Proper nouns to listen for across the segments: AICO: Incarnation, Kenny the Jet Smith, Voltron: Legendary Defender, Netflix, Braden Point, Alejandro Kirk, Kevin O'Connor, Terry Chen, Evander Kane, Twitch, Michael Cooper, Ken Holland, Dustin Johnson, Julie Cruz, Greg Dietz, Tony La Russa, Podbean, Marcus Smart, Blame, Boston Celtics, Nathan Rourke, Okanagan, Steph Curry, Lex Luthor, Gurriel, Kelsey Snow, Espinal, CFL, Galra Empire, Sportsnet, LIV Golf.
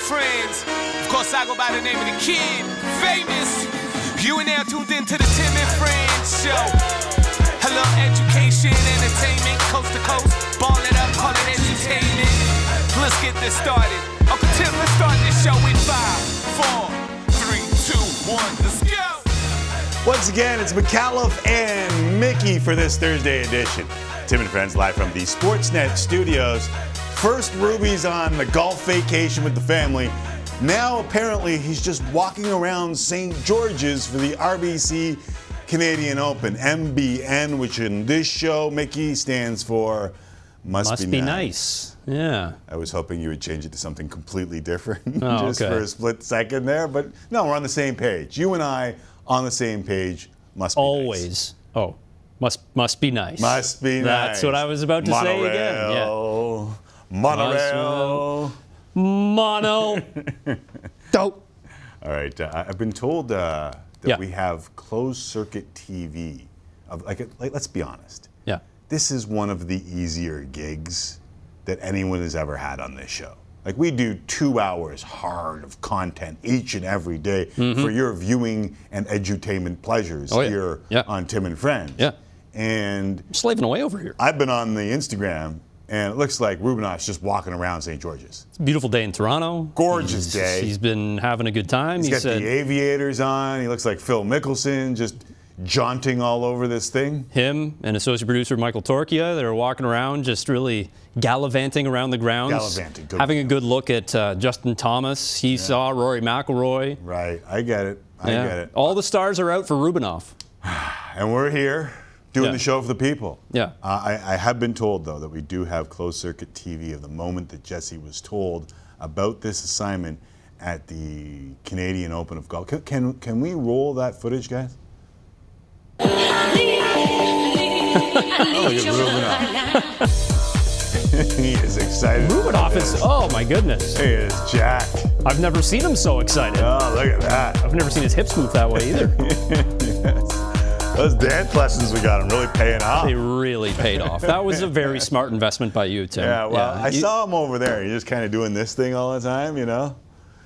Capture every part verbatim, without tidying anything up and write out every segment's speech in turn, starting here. friends. Of course, I go by the name of the Kid, famous. You and I tuned in to the Tim and Friends show. Hello, education, entertainment, coast to coast. Ball it up, call it entertainment. Let's get this started. Uncle Tim, let's start this show in five, four, three, two, one. Let's go. Once again, it's McAuliffe and Mickey for this Thursday edition. Tim and Friends live from the Sportsnet studios. First, Ruby's on the golf vacation with the family. Now, apparently, he's just walking around Saint George's for the R B C Canadian Open, M B N, which in this show, Mickey, stands for Must, Must Be Nice. Must Be Nice, yeah. I was hoping you would change it to something completely different oh, just okay. for a split second there, but no, we're on the same page. You and I on the same page, Must Be Always. Nice. Always. Oh, must, must be nice. Must be That's nice. That's what I was about to Monorail. say again. Yeah. Monorail. Mono. Dope. All right. Uh, I've been told uh, that yeah. we have closed-circuit T V. Like, like, let's be honest. Yeah. This is one of the easier gigs that anyone has ever had on this show. Like, we do two hours hard of content each and every day mm-hmm. for your viewing and edutainment pleasures oh, yeah. here yeah. on Tim and Friends. Yeah. And I'm slaving away over here. I've been on the Instagram. And it looks like Rubinoff's just walking around Saint George's. It's a beautiful day in Toronto. Gorgeous he's, day. He's been having a good time. He's he got said, the aviators on. He looks like Phil Mickelson, just jaunting all over this thing. Him and associate producer Michael Torchia, they're walking around, just really gallivanting around the grounds. Gallivanting. Good having ground. a good look at uh, Justin Thomas. He yeah. saw Rory McIlroy. Right. I get it. I yeah. get it. All the stars are out for Rubinoff. And we're here. Doing yeah. the show for the people. Yeah. Uh, I, I have been told, though, that we do have closed-circuit T V of the moment that Jesse was told about this assignment at the Canadian Open of Golf. Can can, can we roll that footage, guys? He is excited. Rubinoff is, oh my goodness. He is jacked. I've never seen him so excited. Oh, look at that. I've never seen his hips move that way either. Yes. Those dance lessons we got him really paying off. They really paid off. That was a very smart investment by you, Tim. Yeah, well, yeah. I you, saw him over there. He's just kind of doing this thing all the time, you know?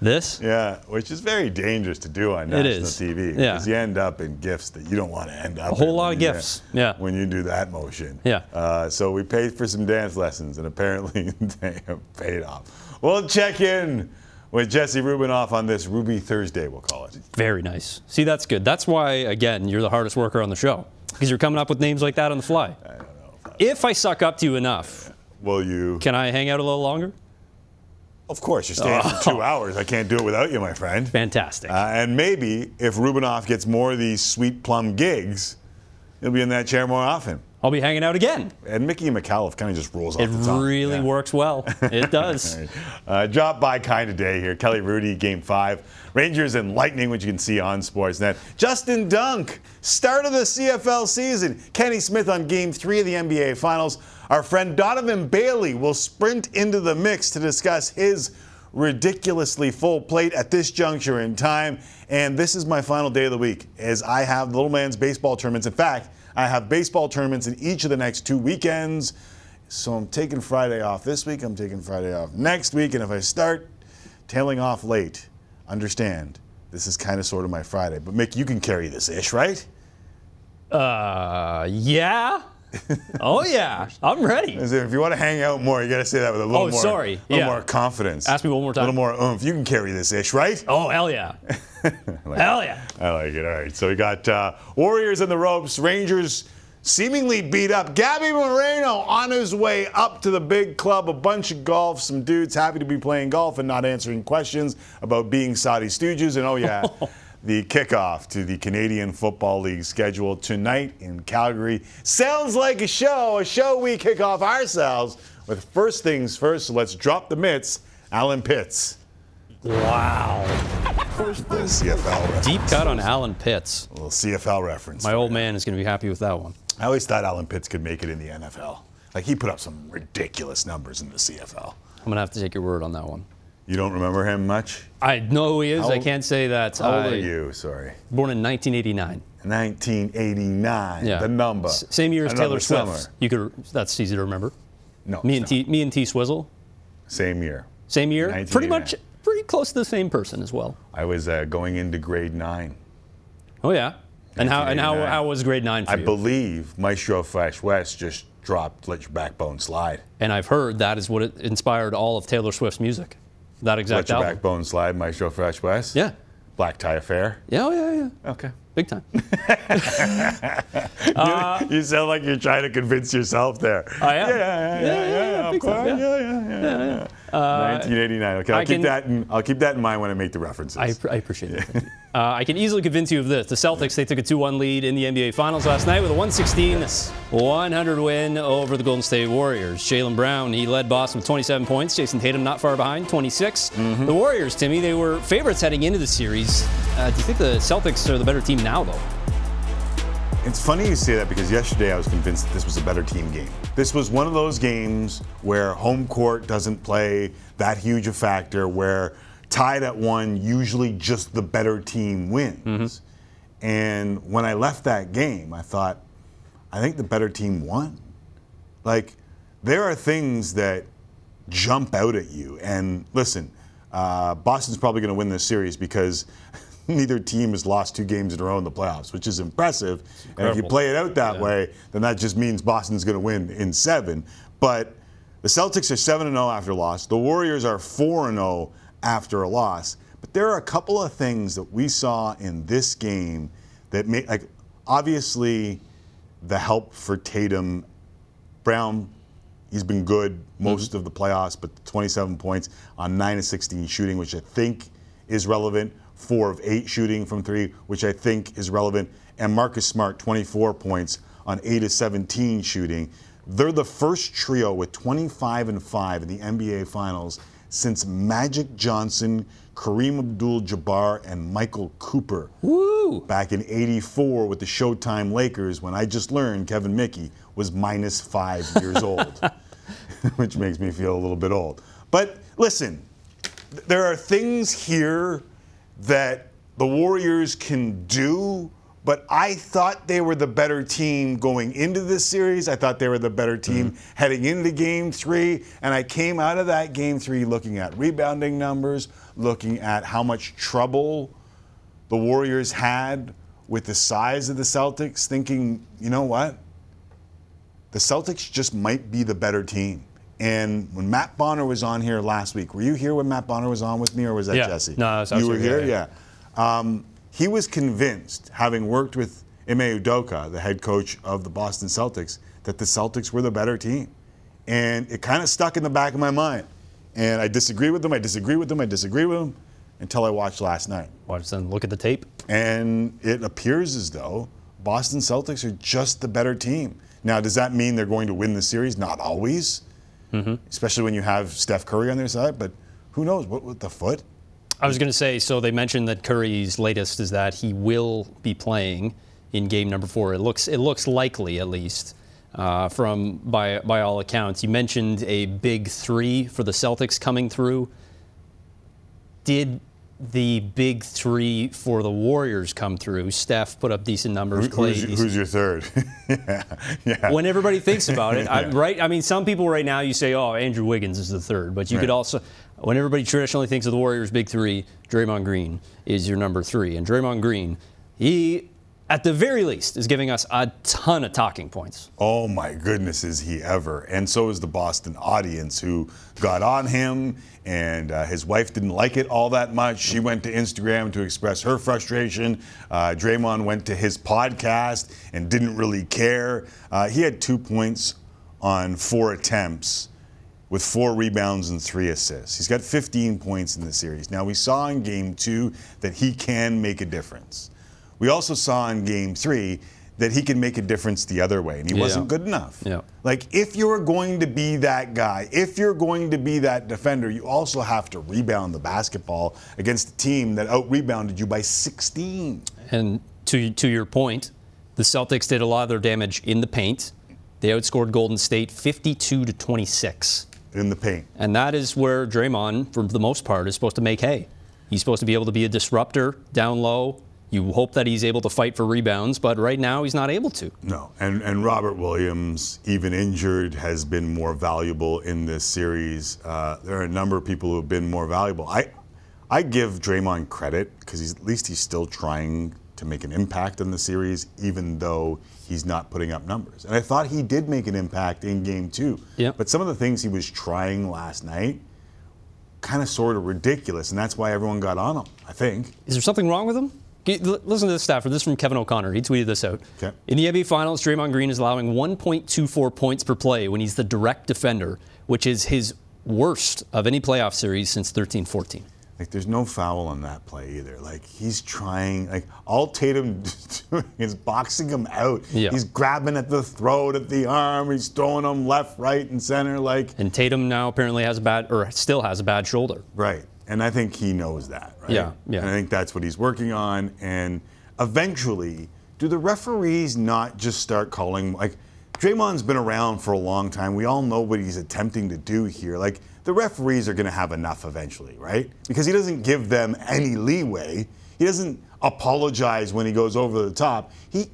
This? Yeah, which is very dangerous to do on national T V. It is. Because yeah. you end up in gifts that you don't want to end up in. A whole in lot of gifts, yeah. When you do that motion. Yeah. Uh, so we paid for some dance lessons, and apparently they have paid off. We'll check in with Jesse Rubinoff on this Ruby Thursday, we'll call it. Very nice. See, that's good. That's why, again, you're the hardest worker on the show. Because you're coming up with names like that on the fly. I don't know. If, if I suck up to you enough, will you? Can I hang out a little longer? Of course. You're staying oh. for two hours. I can't do it without you, my friend. Fantastic. Uh, and maybe if Rubinoff gets more of these sweet plum gigs, he'll be in that chair more often. I'll be hanging out again. And Mickey McAuliffe kind of just rolls off it the top. It really yeah. works well. It does. Right. uh, drop by kind of day here. Kelly Rudy, Game five. Rangers and Lightning, which you can see on Sportsnet. Justin Dunk, start of the C F L season. Kenny Smith on Game three of the N B A Finals. Our friend Donovan Bailey will sprint into the mix to discuss his ridiculously full plate at this juncture in time. And this is my final day of the week, as I have the little man's baseball tournaments. In fact, I have baseball tournaments in each of the next two weekends. So I'm taking Friday off this week. I'm taking Friday off next week. And if I start tailing off late, understand, this is kind of sort of my Friday. But, Mick, you can carry this ish, right? Uh, yeah. Oh, yeah. I'm ready. If you want to hang out more, you got to say that with a little, oh, more, sorry. little yeah. more confidence. Ask me one more time. A little more oomph. You can carry this ish, right? Oh, hell yeah. like Hell yeah. It. I like it. All right. So we got uh, Warriors in the ropes. Rangers seemingly beat up. Gabby Moreno on his way up to the big club. A bunch of golf. Some dudes happy to be playing golf and not answering questions about being Saudi stooges. And, oh, yeah, the kickoff to the Canadian Football League schedule tonight in Calgary. Sounds like a show. A show we kick off ourselves with. First things first, so let's drop the mitts. Alan Pitts. Wow. First C F L deep cut on Alan Pitts. A little C F L reference. My old man is going to be happy with that one. I always thought Alan Pitts could make it in the N F L. Like, he put up some ridiculous numbers in the C F L. I'm going to have to take your word on that one. You don't remember him much? I know who he is. How, I can't say that. How I, old are you? Sorry. Born in nineteen eighty-nine. nineteen eighty-nine. Yeah. The number. S same year as Another Taylor Swift. Summer. You could. That's easy to remember. No. Me and T. Me and T. Swizzle. Same year. Same year. Pretty much. Pretty pretty close to the same person as well. I was uh, going into grade nine. Oh, yeah. And how and how, how was grade nine for I you? I believe Maestro Flash West just dropped Let Your Backbone Slide. And I've heard that is what it inspired all of Taylor Swift's music. That exact album. Let Your album. Backbone Slide, Maestro Flash West? Yeah. Black Tie Affair? Yeah, oh, yeah, yeah. Okay. Big time. uh, you sound like you're trying to convince yourself there. I am. Yeah, yeah, yeah, yeah, yeah, yeah, yeah, of course. yeah, yeah, yeah, yeah, yeah, yeah. Uh, nineteen eighty-nine. Okay, I'll I keep can, that. In, I'll keep that in mind when I make the references. I, I appreciate yeah. that. uh, I can easily convince you of this. The Celtics, they took a two one lead in the N B A Finals last night with a one sixteen one hundred win over the Golden State Warriors. Jaylen Brown, he led Boston with twenty-seven points. Jason Tatum, not far behind, twenty-six. Mm-hmm. The Warriors, Timmy, they were favorites heading into the series. Uh, do you think the Celtics are the better team now, though? It's funny you say that, because yesterday I was convinced that this was a better team game. This was one of those games where home court doesn't play that huge a factor, where tied at one, usually just the better team wins. Mm-hmm. And when I left that game, I thought, I think the better team won. Like, there are things that jump out at you. And listen, uh, Boston's probably going to win this series because neither team has lost two games in a row in the playoffs, which is impressive. And if you play it out that yeah. way, then that just means Boston's going to win in seven. But the Celtics are seven and oh after a loss. The Warriors are four and oh after a loss. But there are a couple of things that we saw in this game that make, like, obviously the help for Tatum. Brown, he's been good most mm-hmm. of the playoffs, but twenty-seven points on nine of sixteen shooting, which I think is relevant. Four of eight shooting from three, which I think is relevant. And Marcus Smart, twenty-four points on eight of seventeen shooting. They're the first trio with twenty-five and five in the N B A Finals since Magic Johnson, Kareem Abdul-Jabbar, and Michael Cooper. Woo! Back in eighty-four with the Showtime Lakers, when I just learned Kevin Mickey was minus five years old, which makes me feel a little bit old. But listen, there are things here that the Warriors can do, but I thought they were the better team going into this series. I thought they were the better team mm-hmm. heading into game three, and I came out of that game three looking at rebounding numbers, looking at how much trouble the Warriors had with the size of the Celtics, thinking, you know what? The Celtics just might be the better team. And when Matt Bonner was on here last week, were you here when Matt Bonner was on with me, or was that yeah. Jesse? No, that's you were here. Yeah, yeah. Um, he was convinced, having worked with Ime Udoka, the head coach of the Boston Celtics, that the Celtics were the better team, and it kind of stuck in the back of my mind. And I disagree with them. I disagree with them. I disagree with them until I watched last night. Watch them. Look at the tape. And it appears as though Boston Celtics are just the better team. Now, does that mean they're going to win the series? Not always. Mm-hmm. Especially when you have Steph Curry on their side, but who knows what with the foot? I was going to say, so they mentioned that Curry's latest is that he will be playing in game number four. It looks it looks likely, at least uh, from by by all accounts. You mentioned a big three for the Celtics coming through. Did the big three for the Warriors come through? Steph put up decent numbers. Who, Clay, who's, who's your third? yeah, yeah. When everybody thinks about it, yeah. I, right? I mean, some people right now, you say, oh, Andrew Wiggins is the third. But you right. could also, when everybody traditionally thinks of the Warriors' big three, Draymond Green is your number three. And Draymond Green, he, at the very least, is giving us a ton of talking points. Oh, my goodness, is he ever. And so is the Boston audience, who got on him. And uh, his wife didn't like it all that much. She went to Instagram to express her frustration. Uh, Draymond went to his podcast and didn't really care. Uh, he had two points on four attempts with four rebounds and three assists. He's got fifteen points in the series. Now, we saw in game two that he can make a difference. We also saw in game three that he can make a difference the other way, and he yeah. wasn't good enough. Yeah. Like, if you're going to be that guy, if you're going to be that defender, you also have to rebound the basketball against a team that out-rebounded you by sixteen. And to, to your point, the Celtics did a lot of their damage in the paint. They outscored Golden State fifty-two to twenty-six. In the paint. And that is where Draymond, for the most part, is supposed to make hay. He's supposed to be able to be a disruptor down low. You hope that he's able to fight for rebounds, but right now he's not able to. No, and, and Robert Williams, even injured, has been more valuable in this series. Uh, there are a number of people who have been more valuable. I I give Draymond credit because at least he's still trying to make an impact in the series, even though he's not putting up numbers. And I thought he did make an impact in game two. Yep. But some of the things he was trying last night, kind of sort of ridiculous, and that's why everyone got on him, I think. Is there something wrong with him? Listen to this stat. This is from Kevin O'Connor. He tweeted this out. Okay. In the N B A Finals, Draymond Green is allowing one point two four points per play when he's the direct defender, which is his worst of any playoff series since thirteen fourteen. Like, there's no foul on that play either. Like, he's trying, like, all Tatum is boxing him out. Yeah. He's grabbing at the throat, at the arm. He's throwing him left, right, and center. Like, and Tatum now apparently has a bad, or still has a bad shoulder. Right. And I think he knows that, right? Yeah, yeah. And I think that's what he's working on. And eventually, do the referees not just start calling, like, Draymond's been around for a long time. We all know what he's attempting to do here. Like, the referees are going to have enough eventually, right? Because he doesn't give them any leeway. He doesn't apologize when he goes over the top. He,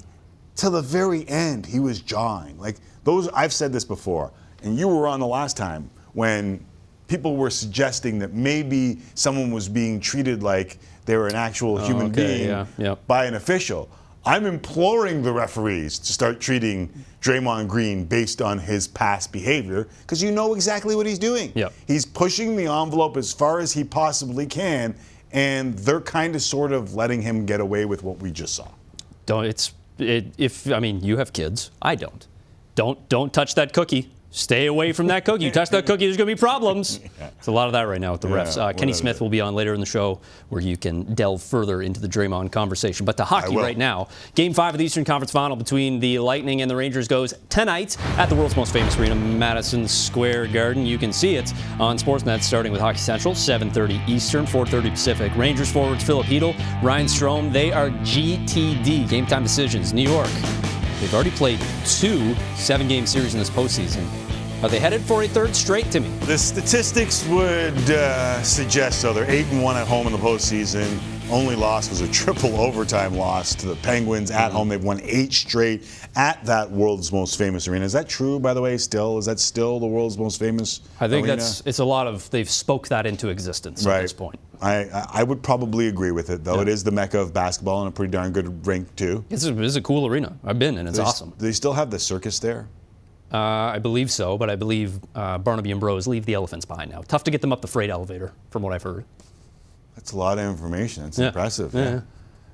till the very end, he was jawing. Like, those, I've said this before, and you were on the last time when people were suggesting that maybe someone was being treated like they were an actual oh, human okay, being yeah, yeah. by an official. I'm imploring the referees to start treating Draymond Green based on his past behavior, because you know exactly what he's doing. Yep. He's pushing the envelope as far as he possibly can, and they're kind of sort of letting him get away with what we just saw. Don't, it's, it, if, I mean, you have kids. I don't. Don't, don't touch that cookie. Stay away from that cookie. You touch that cookie, there's going to be problems. Yeah. It's a lot of that right now with the refs. Yeah, uh, Kenny Smith it? will be on later in the show where you can delve further into the Draymond conversation. But to hockey right now, Game five of the Eastern Conference Final between the Lightning and the Rangers goes tonight at the world's most famous arena, Madison Square Garden. You can see it on Sportsnet starting with Hockey Central, seven thirty Eastern, four thirty Pacific. Rangers forwards Filip Chytil, Ryan Strome, they are G T D. Game time decisions, New York. They've already played two seven-game series in this postseason. Are they headed for a third straight, Timmy? The statistics would uh, suggest so. They're eight and one at home in the postseason. Only loss was a triple overtime loss to the Penguins at home. They've won eight straight at that world's most famous arena. Is that true, by the way, still? Is that still the world's most famous arena? I think that's, it's a lot of, they've spoke that into existence at this point. I, I would probably agree with it, though. Yeah. It is the mecca of basketball and a pretty darn good rink, too. It's a, it's a cool arena. I've been, and it's they, awesome. They still have the circus there? Uh, I believe so, but I believe uh, Barnaby and Bros leave the elephants behind now. Tough to get them up the freight elevator, from what I've heard. That's a lot of information. That's yeah. impressive. Yeah. yeah.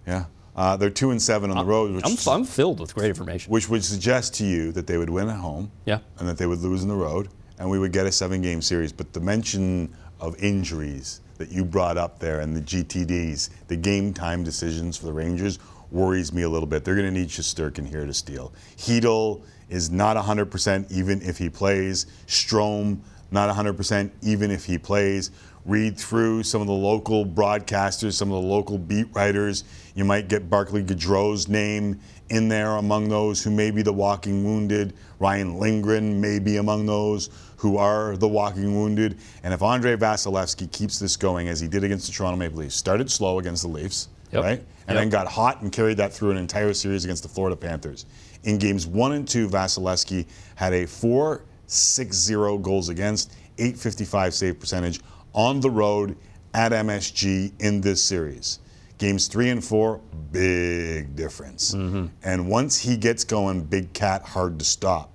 yeah. Uh, they're two and seven on the I'm, road. Which I'm, I'm filled with great information. Which would suggest to you that they would win at home yeah. and that they would lose on the road, and we would get a seven-game series. But the mention of injuries that you brought up there and the G T Ds, the game time decisions for the Rangers, worries me a little bit. They're going to need Shesterkin here to steal. Chytil is not one hundred percent even if he plays. Strome, not one hundred percent even if he plays. Read through some of the local broadcasters, some of the local beat writers. You might get Barclay Gaudreau's name in there among those who may be the walking wounded. Ryan Lindgren may be among those who are the walking wounded. And if Andrei Vasilevskiy keeps this going as he did against the Toronto Maple Leafs, started slow against the Leafs, yep. right? And yep. then got hot and carried that through an entire series against the Florida Panthers. In games one and two, Vasilevskiy had a four sixty goals against, eight fifty-five save percentage, on the road at M S G in this series. Games three and four, big difference. Mm-hmm. And once he gets going, Big Cat, hard to stop.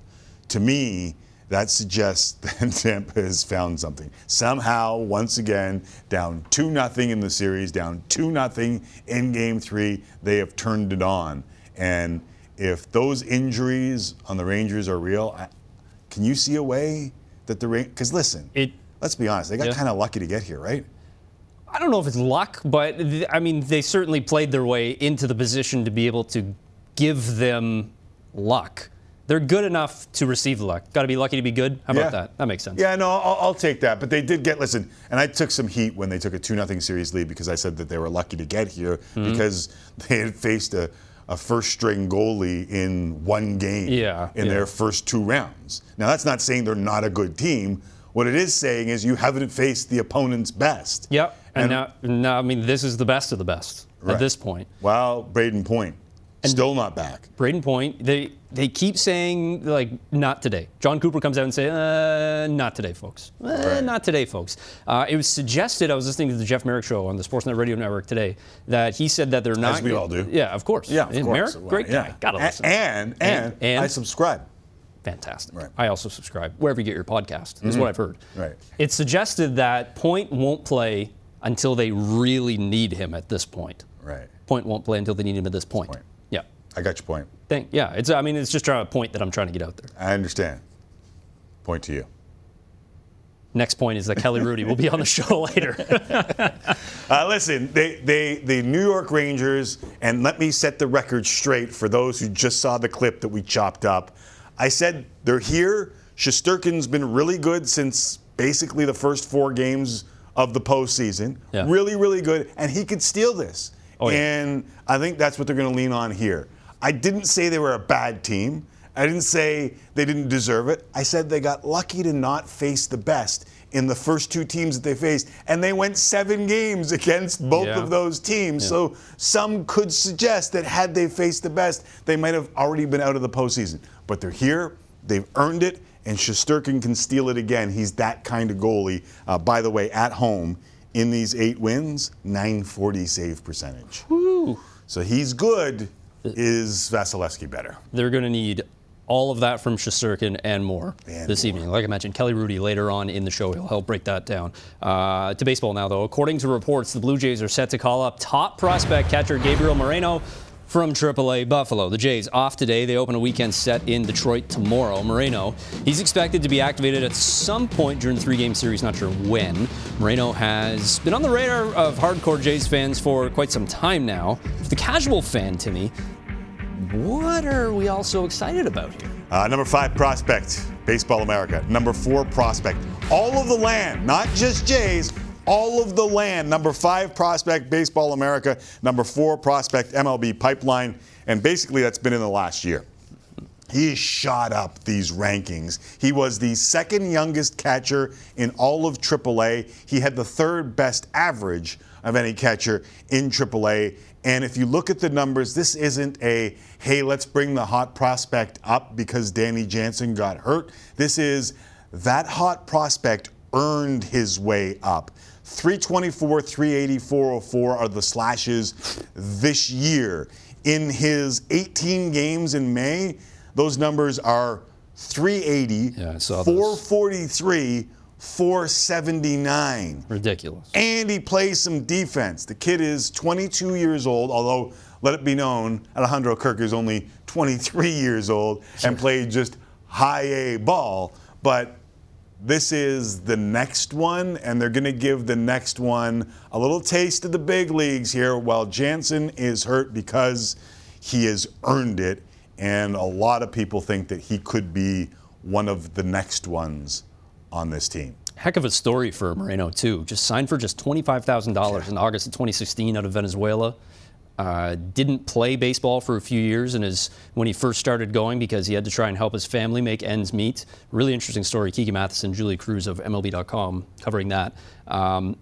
To me, that suggests that Tampa has found something. Somehow, once again, down two nothing in the series, down two nothing in game three, they have turned it on. And if those injuries on the Rangers are real, I, can you see a way that the Rangers, because listen, it, let's be honest, they got yeah. kind of lucky to get here, right? I don't know if it's luck, but th- I mean, they certainly played their way into the position to be able to give them luck. They're good enough to receive luck. Got to be lucky to be good. How yeah. about that? That makes sense. Yeah, no, I'll, I'll take that. But they did get, listen, and I took some heat when they took a two nothing series lead because I said that they were lucky to get here mm-hmm. because they had faced a, a first-string goalie in one game yeah, in yeah. their first two rounds. Now, that's not saying they're not a good team. What it is saying is you haven't faced the opponent's best. Yep. And, and now, now, I mean, this is the best of the best right. at this point. Well, Braden Point And still not back. Braden Point, they they keep saying, like, not today. John Cooper comes out and says, uh, not today, folks. Uh, right. Not today, folks. Uh, it was suggested, I was listening to the Jeff Merrick show on the Sportsnet Radio Network today, that he said that they're not. As we all do. Yeah, of course. Yeah, of course. Merrick, well, great yeah. guy. Gotta listen. And, and, and, and I subscribe. Fantastic. Right. I also subscribe. Wherever you get your podcast mm-hmm. is what I've heard. Right. It's suggested that Point won't play until they really need him at this point. Right. Point won't play until they need him at this point. point. Yeah. I got your point. Thank, yeah. It's. I mean, it's just a point that I'm trying to get out there. I understand. Point to you. Next point is that Kelly Rudy will be on the show later. uh, listen, they, they, the New York Rangers, and let me set the record straight for those who just saw the clip that we chopped up. I said they're here. Shesterkin's been really good since basically the first four games of the postseason. Yeah. Really, really good. And he could steal this. Oh, yeah. And I think that's what they're going to lean on here. I didn't say they were a bad team. I didn't say they didn't deserve it. I said they got lucky to not face the best in the first two teams that they faced. And they went seven games against both yeah. of those teams. Yeah. So some could suggest that had they faced the best, they might have already been out of the postseason. But they're here. They've earned it. And Shesterkin can steal it again. He's that kind of goalie, uh, by the way, at home. In these eight wins, nine forty save percentage. Woo. So he's good. Is Vasilevskiy better? They're going to need all of that from Shesterkin and more and this more. evening. Like I mentioned, Kelly Rudy later on in the show, he'll help break that down. Uh, to baseball now, though. According to reports, the Blue Jays are set to call up top prospect catcher Gabriel Moreno from triple A Buffalo. The Jays off today. They open a weekend set in Detroit tomorrow. Moreno, he's expected to be activated at some point during the three-game series, not sure when. Moreno has been on the radar of hardcore Jays fans for quite some time now. For the casual fan, Timmy, what are we all so excited about here? Uh, number five prospect, Baseball America. Number four prospect, all of the land, not just Jays, all of the land. Number five prospect, Baseball America. Number four prospect, M L B Pipeline. And basically that's been in the last year. He shot up these rankings. He was the second youngest catcher in all of triple A. He had the third best average of any catcher in triple A. And if you look at the numbers, this isn't a, hey, let's bring the hot prospect up because Danny Jansen got hurt. This is that hot prospect earned his way up. three twenty-four, three eighty, four oh four are the slashes this year. In his eighteen games in May, those numbers are three eighty, yeah, four forty-three, four seventy-nine. Ridiculous. And he plays some defense. The kid is twenty-two years old, although, let it be known, Alejandro Kirk is only twenty-three years old and played just high A ball. But this is the next one, and they're going to give the next one a little taste of the big leagues here while Jansen is hurt because he has earned it, and a lot of people think that he could be one of the next ones on this team. Heck of a story for Moreno, too. Just signed for just twenty-five thousand dollars in August of twenty sixteen out of Venezuela. Uh, didn't play baseball for a few years and is when he first started going because he had to try and help his family make ends meet. Really interesting story. Keegan Matheson, Julie Cruz of M L B dot com covering that. Um,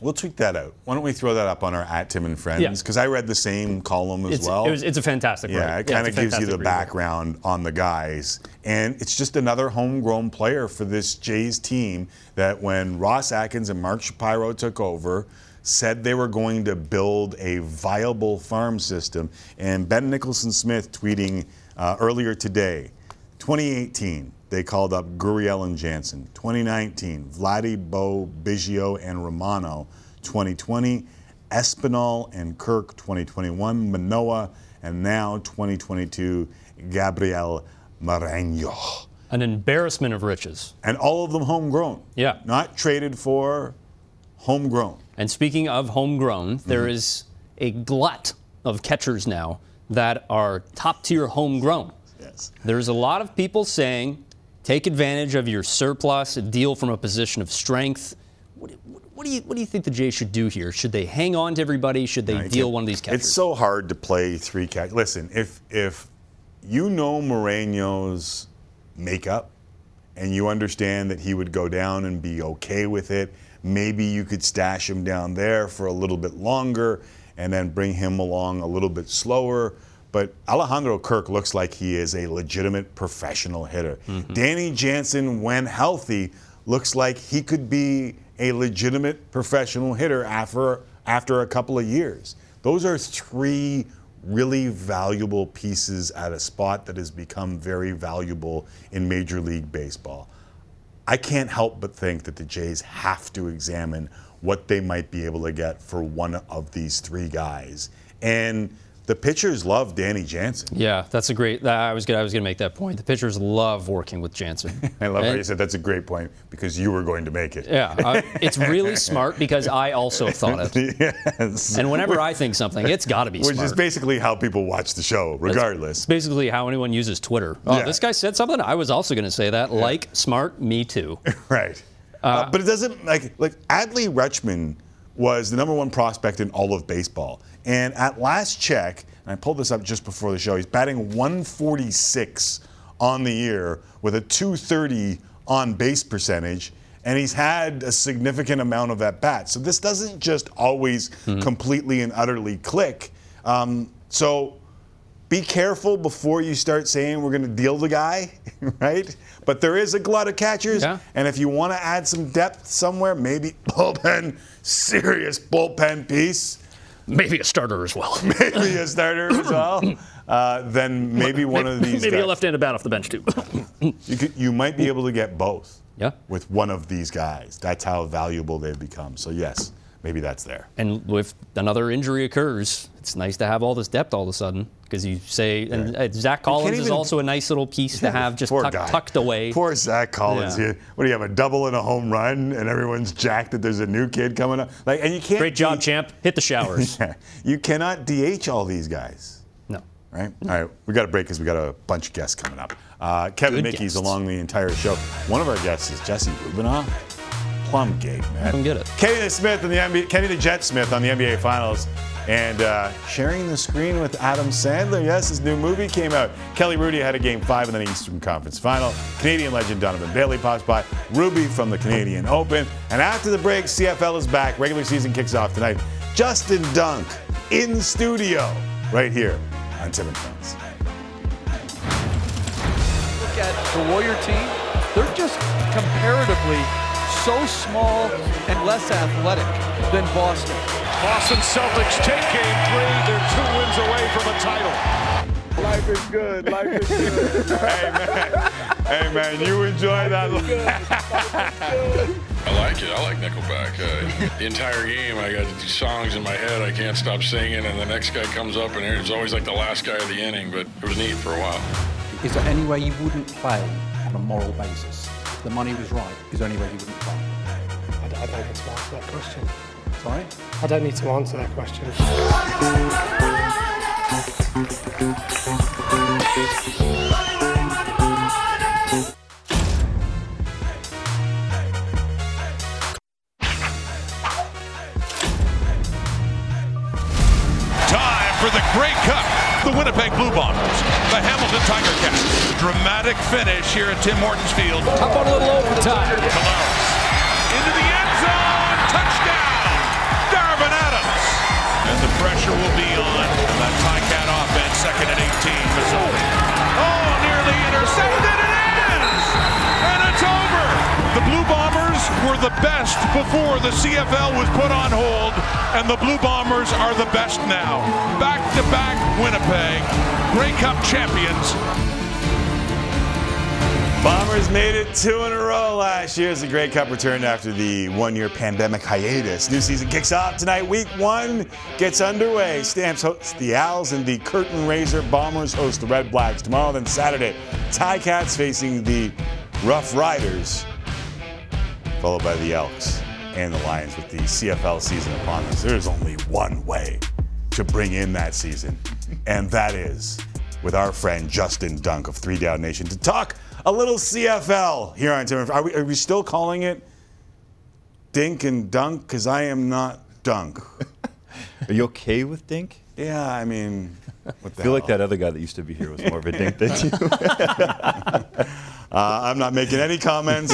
we'll tweet that out. Why don't we throw that up on our at Tim and Friends? Because yeah. I read the same column as it's, well. It was, it's a fantastic Yeah, read. It kind of yeah, gives you the read. background on the guys. And it's just another homegrown player for this Jays team that when Ross Atkins and Mark Shapiro took over, said they were going to build a viable farm system. And Ben Nicholson-Smith tweeting uh, earlier today, twenty eighteen, they called up Gurriel and Jansen. twenty nineteen, Vladdy, Bo, Biggio, and Romano. twenty twenty, Espinal and Kirk. twenty twenty-one, Manoah. And now, twenty twenty-two, Gabriel Moreno. An embarrassment of riches. And all of them homegrown. Yeah. Not traded for, homegrown. And speaking of homegrown, mm-hmm. there is a glut of catchers now that are top-tier homegrown. Yes. There's a lot of people saying, take advantage of your surplus, deal from a position of strength. What, what, do you, what do you think the Jays should do here? Should they hang on to everybody? Should they no, deal one of these catchers? It's so hard to play three catchers. Listen, if, if you know Moreno's makeup and you understand that he would go down and be okay with it, maybe you could stash him down there for a little bit longer and then bring him along a little bit slower. But Alejandro Kirk looks like he is a legitimate professional hitter. Mm-hmm. Danny Jansen, when healthy, looks like he could be a legitimate professional hitter after, after a couple of years. Those are three really valuable pieces at a spot that has become very valuable in Major League Baseball. I can't help but think that the Jays have to examine what they might be able to get for one of these three guys. And the pitchers love Danny Jansen. Yeah, that's a great. I was gonna, I was gonna make that point. The pitchers love working with Jansen. I love and, how you said that's a great point because you were going to make it. Yeah, uh, it's really smart because I also thought it. Yes. And whenever which, I think something, it's got to be which smart. Which is basically how people watch the show, regardless. It's basically how anyone uses Twitter. Oh, yeah. This guy said something. I was also gonna say that. Yeah. Like smart, me too. Right. Uh, uh, but it doesn't like like Adley Rutschman was the number one prospect in all of baseball. And at last check, and I pulled this up just before the show, he's batting one forty-six on the year with a two thirty on base percentage, and he's had a significant amount of at-bats. So this doesn't just always mm-hmm. completely and utterly click. Um, so be careful before you start saying we're going to deal the guy, right? But there is a glut of catchers, yeah. and if you want to add some depth somewhere, maybe bullpen, serious bullpen piece. Maybe a starter as well. Maybe a starter as well. Uh, then maybe one maybe, of these Maybe guys. A left-handed bat off the bench, too. you, could, you might be able to get both yeah. with one of these guys. That's how valuable they've become. So, yes, maybe that's there. And if another injury occurs, it's nice to have all this depth all of a sudden. Because you say, and right. Zach Collins even, is also a nice little piece to have just tuck, tucked away. Poor Zach Collins yeah. here. What do you have, a double and a home run, and everyone's jacked that there's a new kid coming up? Like, and you can't. Great job, champ. Hit the showers. yeah. You cannot D H all these guys. No. Right? No. All right, we got a break because we got a bunch of guests coming up. Uh, Kevin Good Mickey's guests. Along the entire show. One of our guests is Jesse Rubinoff. Plum gate, man. I don't get it. Kenny the Smith and the N B A, Kenny the Jet Smith on the N B A Finals. And uh, sharing the screen with Adam Sandler. Yes, his new movie came out. Kelly Rudy had a game five in the Eastern Conference Final. Canadian legend Donovan Bailey pops by. Ruby from the Canadian Open. And after the break, C F L is back. Regular season kicks off tonight. Justin Dunk in studio right here on Tim and Friends. Look at the Warrior team. They're just comparatively so small and less athletic than Boston. Boston Celtics take game three. They're two wins away from a title. Life is good. Life is good. Hey, man. Hey, man, you enjoy that. Life is good. Life is good. I like it. I like Nickelback. Uh, the entire game, I got these songs in my head. I can't stop singing, and the next guy comes up, and it's always like the last guy of the inning, but it was neat for a while. Is there any way you wouldn't play on a moral basis? The money was right. Is there any way you wouldn't play? I don't, I don't need to answer that question. Sorry? I don't need to answer that question. Time for the Grey Cup. The Winnipeg Blue Bombers. The Hamilton Tiger Cats. Dramatic finish here at Tim Hortons Field. Up on a little overtime. Colours. Into the end zone. Touchdown. Darvin Adams. And the pressure will be on that Ticat offense. Second and eighteen. Missouri. Oh, nearly intercepted. It is. And it's over. The Blue Bombers were the best before the C F L was put on hold. And the Blue Bombers are the best now. Back-to-back Winnipeg. Grey Cup champions. Bombers made it two in a row last year as the Grey Cup returned after the one-year pandemic hiatus. New season kicks off tonight. Week one gets underway. Stamps hosts the Owls and the curtain raiser. Bombers host the Red Blacks tomorrow. Then Saturday, Ticats facing the Rough Riders, followed by the Elks and the Lions with the C F L season upon us. There's only one way to bring in that season, and that is with our friend Justin Dunk of Three Down Nation to talk a little C F L here on Tim. Are we, are we still calling it Dink and Dunk? Because I am not Dunk. Are you okay with Dink? Yeah, I mean, what the I feel hell? Like that other guy that used to be here was more of a Dink than you. uh, I'm not making any comments.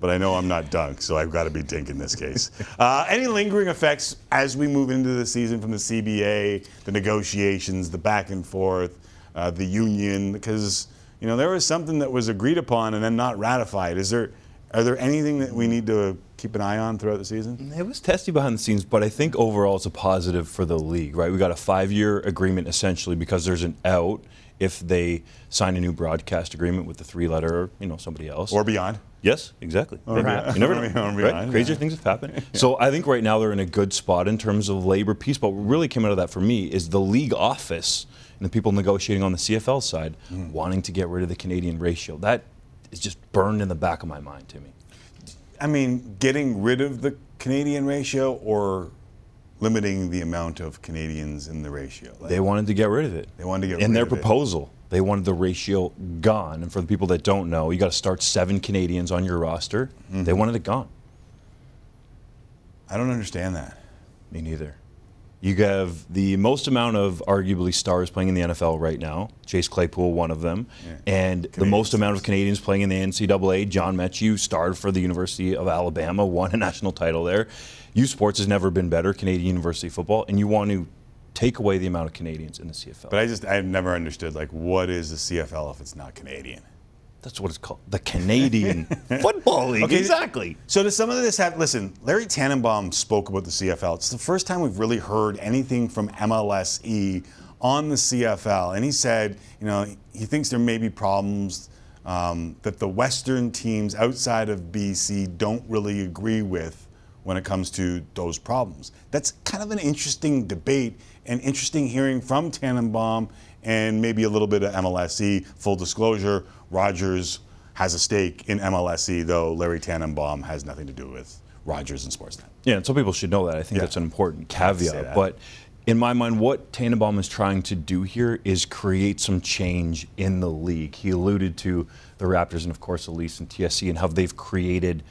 but I know I'm not Dunk, so I've got to be Dink in this case. Uh, any lingering effects as we move into the season from the C B A, the negotiations, the back and forth, uh, the union? Because, you know, there was something that was agreed upon and then not ratified. Is there, are there anything that we need to keep an eye on throughout the season? It was testy behind the scenes, but I think overall it's a positive for the league, right? We got a five-year agreement essentially because there's an out if they sign a new broadcast agreement with the three-letter, you know, somebody else. Or beyond. Yes, exactly. Or beyond. You never know, right? Crazier things have happened. Yeah. So I think right now they're in a good spot in terms of labor peace, but what really came out of that for me is the league office and the people negotiating on the C F L side mm. wanting to get rid of the Canadian ratio. That is just burned in the back of my mind to me. I mean, getting rid of the Canadian ratio or limiting the amount of Canadians in the ratio? Like, they wanted to get rid of it. They wanted to get rid of it. In their proposal, they wanted the ratio gone. And for the people that don't know, you got to start seven Canadians on your roster. Mm-hmm. They wanted it gone. I don't understand that. Me neither. You have the most amount of arguably stars playing in the N F L right now, Chase Claypool, one of them, yeah. and Canadians. The most amount of Canadians playing in the N C double A, John Metju, starred for the University of Alabama, won a national title there. U Sports has never been better, Canadian university football, and you want to take away the amount of Canadians in the C F L. But I just, I've never understood, like, what is the C F L if it's not Canadian? That's what it's called, the Canadian Football League. Okay, exactly. So does some of this have, listen, Larry Tannenbaum spoke about the C F L. It's the first time we've really heard anything from M L S E on the C F L. And he said, you know, he thinks there may be problems um, that the Western teams outside of B C don't really agree with when it comes to those problems. That's kind of an interesting debate and interesting hearing from Tannenbaum and maybe a little bit of M L S E. Full disclosure, Rogers has a stake in M L S E, though Larry Tannenbaum has nothing to do with Rogers and Sportsnet. Yeah, and some people should know that. I think yeah. that's an important caveat. But in my mind, what Tannenbaum is trying to do here is create some change in the league. He alluded to the Raptors and, of course, Elise and T S C and how they've created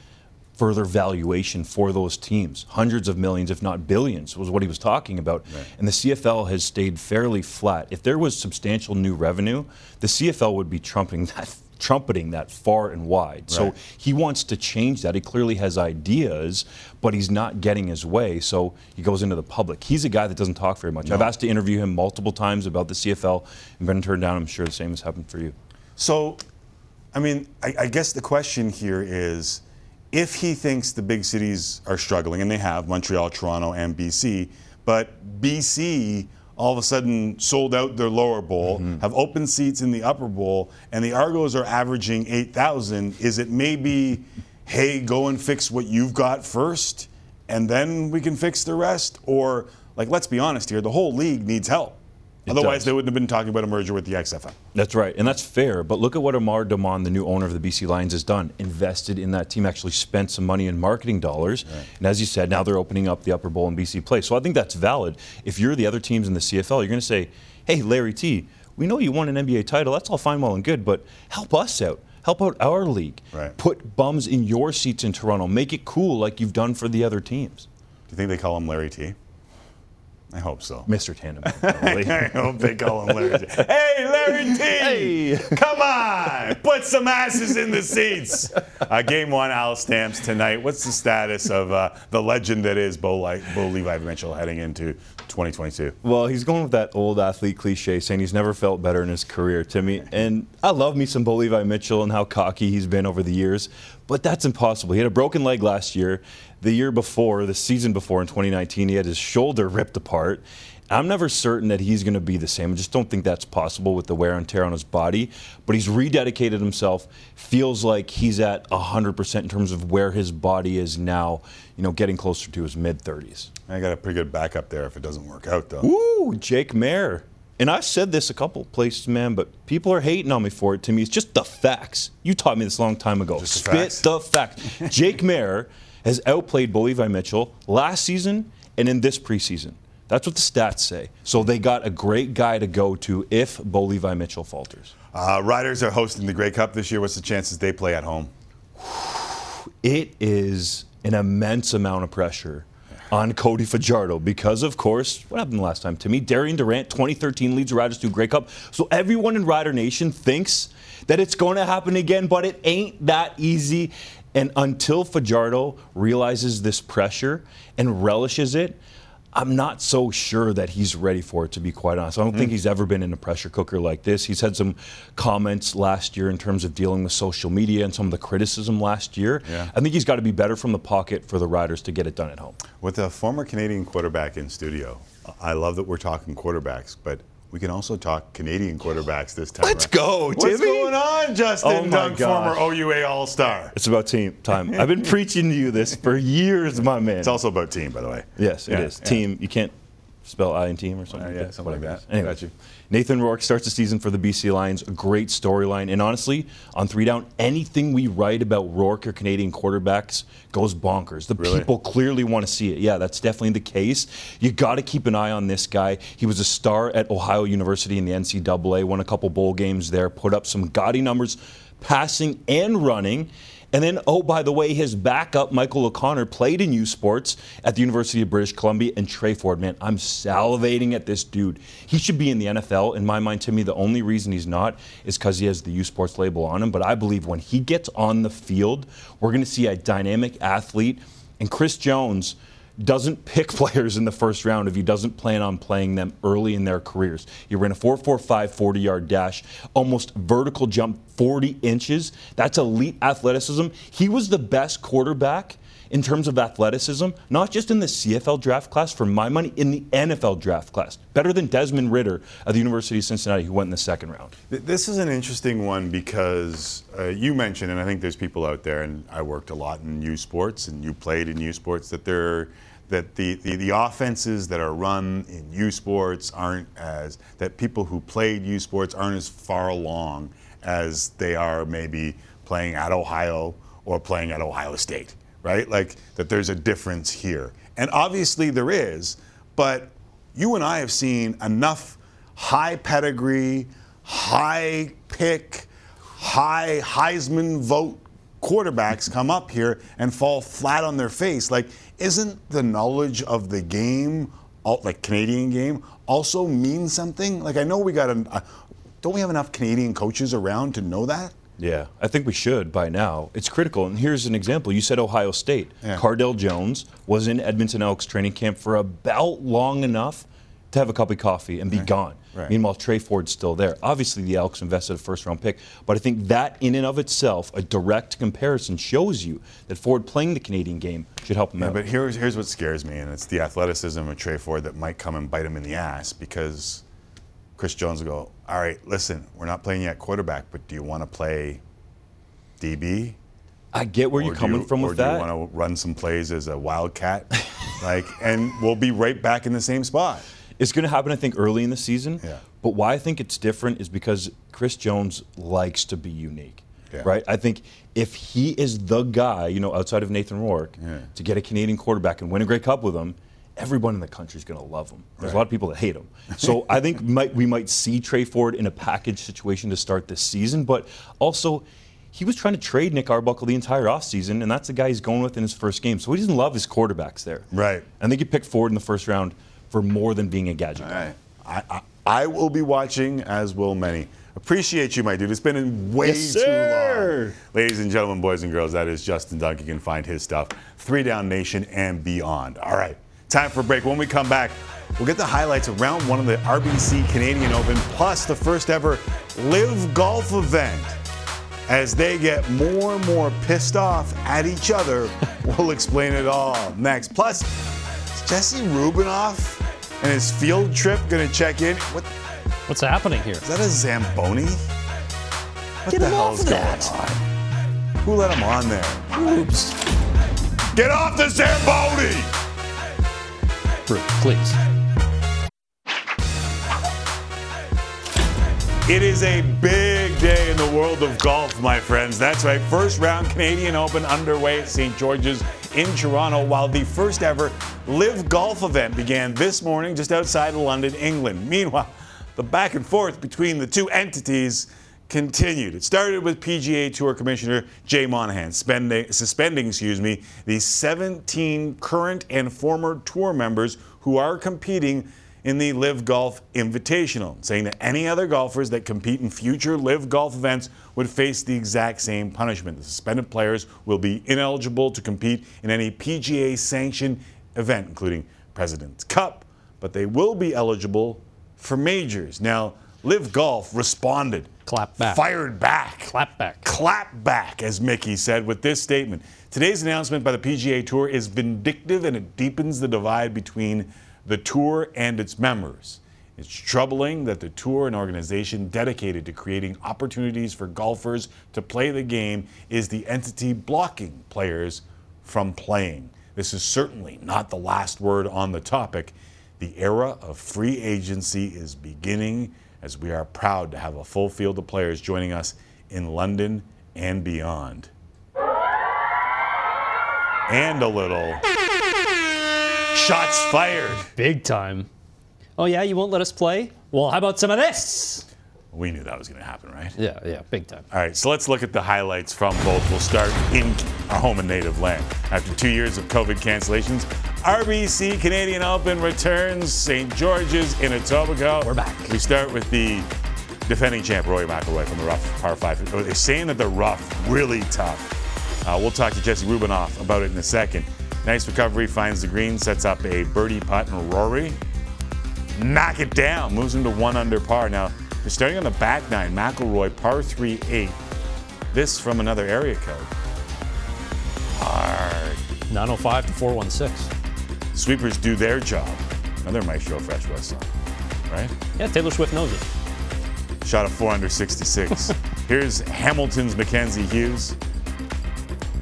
further valuation for those teams. Hundreds of millions, if not billions, was what he was talking about. Right. And the C F L has stayed fairly flat. If there was substantial new revenue, the C F L would be trumping that, trumpeting that far and wide. Right. So he wants to change that. He clearly has ideas, but he's not getting his way, so he goes into the public. He's a guy that doesn't talk very much. No. I've asked to interview him multiple times about the C F L and been turned down. I'm sure the same has happened for you. So, I mean, I, I guess the question here is, if he thinks the big cities are struggling, and they have, Montreal, Toronto, and B C, but B C all of a sudden sold out their lower bowl, mm-hmm. have open seats in the upper bowl, and the Argos are averaging eight thousand, is it maybe, hey, go and fix what you've got first, and then we can fix the rest? Or, like, let's be honest here, the whole league needs help. It Otherwise, does. They wouldn't have been talking about a merger with the X F L. That's right, and that's fair. But look at what Amar Daman, the new owner of the B C Lions, has done. Invested in that team, actually spent some money in marketing dollars. Right. And as you said, now they're opening up the upper bowl in B C play. So I think that's valid. If you're the other teams in the C F L, you're going to say, hey, Larry T, we know you won an N B A title. That's all fine, well, and good, but help us out. Help out our league. Right. Put bums in your seats in Toronto. Make it cool like you've done for the other teams. Do you think they call him Larry T? I hope so. Mister Tannenbaum. I hope they call him Larry T. Hey, Larry T! Hey. Come on! Put some asses in the seats! Uh, game one, Al Stamps tonight. What's the status of uh, the legend that is Bo, Le Bo Levi Mitchell heading into twenty twenty-two? Well, he's going with that old athlete cliche, saying he's never felt better in his career, Timmy. And I love me some Bo Levi Mitchell and how cocky he's been over the years. But that's impossible. He had a broken leg last year. The year before, the season before in twenty nineteen, he had his shoulder ripped apart. I'm never certain that he's going to be the same. I just don't think that's possible with the wear and tear on his body. But he's rededicated himself, feels like he's at one hundred percent in terms of where his body is now, you know, getting closer to his mid thirties. I got a pretty good backup there if it doesn't work out, though. Ooh, Jake Mayer. And I said this a couple places, man, but people are hating on me for it. To me, it's just the facts. You taught me this a long time ago. Just the facts. Spit the facts. Jake Mayer has outplayed Bo Levi Mitchell last season and in this preseason. That's what the stats say. So they got a great guy to go to if Bo Levi Mitchell falters. Uh, Riders are hosting the Grey Cup this year. What's the chances they play at home? It is an immense amount of pressure on Cody Fajardo because, of course, what happened last time to me? Darian Durant, twenty thirteen, leads the Riders to a Grey Cup. So everyone in Rider Nation thinks that it's going to happen again, but it ain't that easy. And until Fajardo realizes this pressure and relishes it, I'm not so sure that he's ready for it, to be quite honest. I don't mm. think he's ever been in a pressure cooker like this. He's had some comments last year in terms of dealing with social media and some of the criticism last year. Yeah. I think he's got to be better from the pocket for the Riders to get it done at home. With a former Canadian quarterback in studio, I love that we're talking quarterbacks, but we can also talk Canadian quarterbacks this time. Let's go, Timmy. What's going on, Justin Dunk, former O U A All-Star? It's about team time. I've been preaching to you this for years, my man. It's also about team, by the way. Yes, it is. Team, you can't spell I in team or something like that. Something like that. Anyway, Nathan Rourke starts the season for the B C Lions. A great storyline. And honestly, on Three Down, anything we write about Rourke or Canadian quarterbacks goes bonkers. The really? people clearly want to see it. Yeah, that's definitely the case. You got to keep an eye on this guy. He was a star at Ohio University in the N C double A, won a couple bowl games there, put up some gaudy numbers, passing and running. And then, oh, by the way, his backup, Michael O'Connor, played in U Sports at the University of British Columbia and Trayford. Man, I'm salivating at this dude. He should be in the N F L. In my mind, to me, the only reason he's not is because he has the U Sports label on him. But I believe when he gets on the field, we're going to see a dynamic athlete. And Chris Jones doesn't pick players in the first round if he doesn't plan on playing them early in their careers. He ran a four four five forty-yard dash, almost vertical jump forty inches. That's elite athleticism. He was the best quarterback in terms of athleticism, not just in the C F L draft class, for my money, in the N F L draft class. Better than Desmond Ritter of the University of Cincinnati, who went in the second round. This is an interesting one because uh, you mentioned, and I think there's people out there, and I worked a lot in U Sports, and you played in U Sports, that there that the, the, the offenses that are run in U Sports aren't as, that people who played U Sports aren't as far along as they are maybe playing at Ohio or playing at Ohio State, right? Like, that there's a difference here. And obviously there is, but you and I have seen enough high pedigree, high pick, high Heisman vote quarterbacks come up here and fall flat on their face. Like, isn't the knowledge of the game, like Canadian game, also mean something? Like, I know we got a, don't we have enough Canadian coaches around to know that? Yeah, I think we should by now. It's critical. And here's an example. You said Ohio State. Yeah. Cardale Jones was in Edmonton Elks training camp for about long enough to have a cup of coffee and be right. gone. Right. Meanwhile, Trayford's still there. Obviously, the Elks invested a first-round pick, but I think that in and of itself, a direct comparison shows you that Ford playing the Canadian game should help him yeah, out. But here's, here's what scares me, and it's the athleticism of Trayford that might come and bite him in the ass, because Chris Jones will go, all right, listen, we're not playing yet quarterback, but do you want to play D B? I get where or you're coming you, from with that. Or do you want to run some plays as a wildcat? Like, and we'll be right back in the same spot. It's going to happen, I think, early in the season. Yeah. But why I think it's different is because Chris Jones likes to be unique. Yeah. Right? I think if he is the guy, you know, outside of Nathan Rourke, yeah. to get a Canadian quarterback and win a Grey Cup with him, everyone in the country is going to love him. There's right. a lot of people that hate him. So I think might, we might see Trayford in a package situation to start this season. But also, he was trying to trade Nick Arbuckle the entire offseason, and that's the guy he's going with in his first game. So he doesn't love his quarterbacks there. Right. And they could pick Ford in the first round for more than being a gadget guy. Right. I, I, I will be watching, as will many. Appreciate you, my dude. It's been way yes, too long. Ladies and gentlemen, boys and girls, that is Justin Dunk. You can find his stuff, Three Down Nation and beyond. All right. Time for a break. When we come back, we'll get the highlights of round one of the R B C Canadian Open, plus the first ever LIV Golf event. As they get more and more pissed off at each other, we'll explain it all next. Plus, is Jesse Rubinoff and his field trip going to check in? What? What's happening here? Is that a Zamboni? What get the hell is going on? Who let him on there? Oops. Get off the Zamboni! Please. It is a big day in the world of golf, my friends. That's right. First round Canadian Open underway at Saint George's in Toronto, while the first ever LIV Golf event began this morning just outside of London, England. Meanwhile, the back and forth between the two entities continued. It started with P G A Tour Commissioner Jay Monahan spending, suspending excuse me, the seventeen current and former tour members who are competing in the L I V Golf Invitational, saying that any other golfers that compete in future L I V Golf events would face the exact same punishment. The suspended players will be ineligible to compete in any P G A-sanctioned event, including President's Cup, but they will be eligible for majors. Now, L I V Golf responded. Clap back. Fired back. Clap back. Clap back, as Mickey said, with this statement. Today's announcement by the P G A Tour is vindictive, and it deepens the divide between the Tour and its members. It's troubling that the Tour, an organization dedicated to creating opportunities for golfers to play the game, is the entity blocking players from playing. This is certainly not the last word on the topic. The era of free agency is beginning, as we are proud to have a full field of players joining us in London and beyond. And a little shots fired. Big time. Oh, yeah, you won't let us play? Well, how about some of this? We knew that was going to happen, right? Yeah, yeah, big time. All right, so let's look at the highlights from both. We'll start in our home and native land. After two years of COVID cancellations, R B C Canadian Open returns. Saint George's in Etobicoke. We're back. We start with the defending champ, Rory McIlroy, from the rough par five. They're saying that the rough, really tough. Uh, we'll talk to Jesse Rubinoff about it in a second. Nice recovery, finds the green, sets up a birdie putt, and Rory knock it down, moves him to one under par. Now, they're starting on the back nine, McIlroy, par three, eight. This from another area code. Hard. nine oh five to four one six. Sweepers do their job. Another Mike Show Fresh West song, right? Yeah, Taylor Swift knows it. Shot a four under sixty-six. Here's Hamilton's Mackenzie Hughes.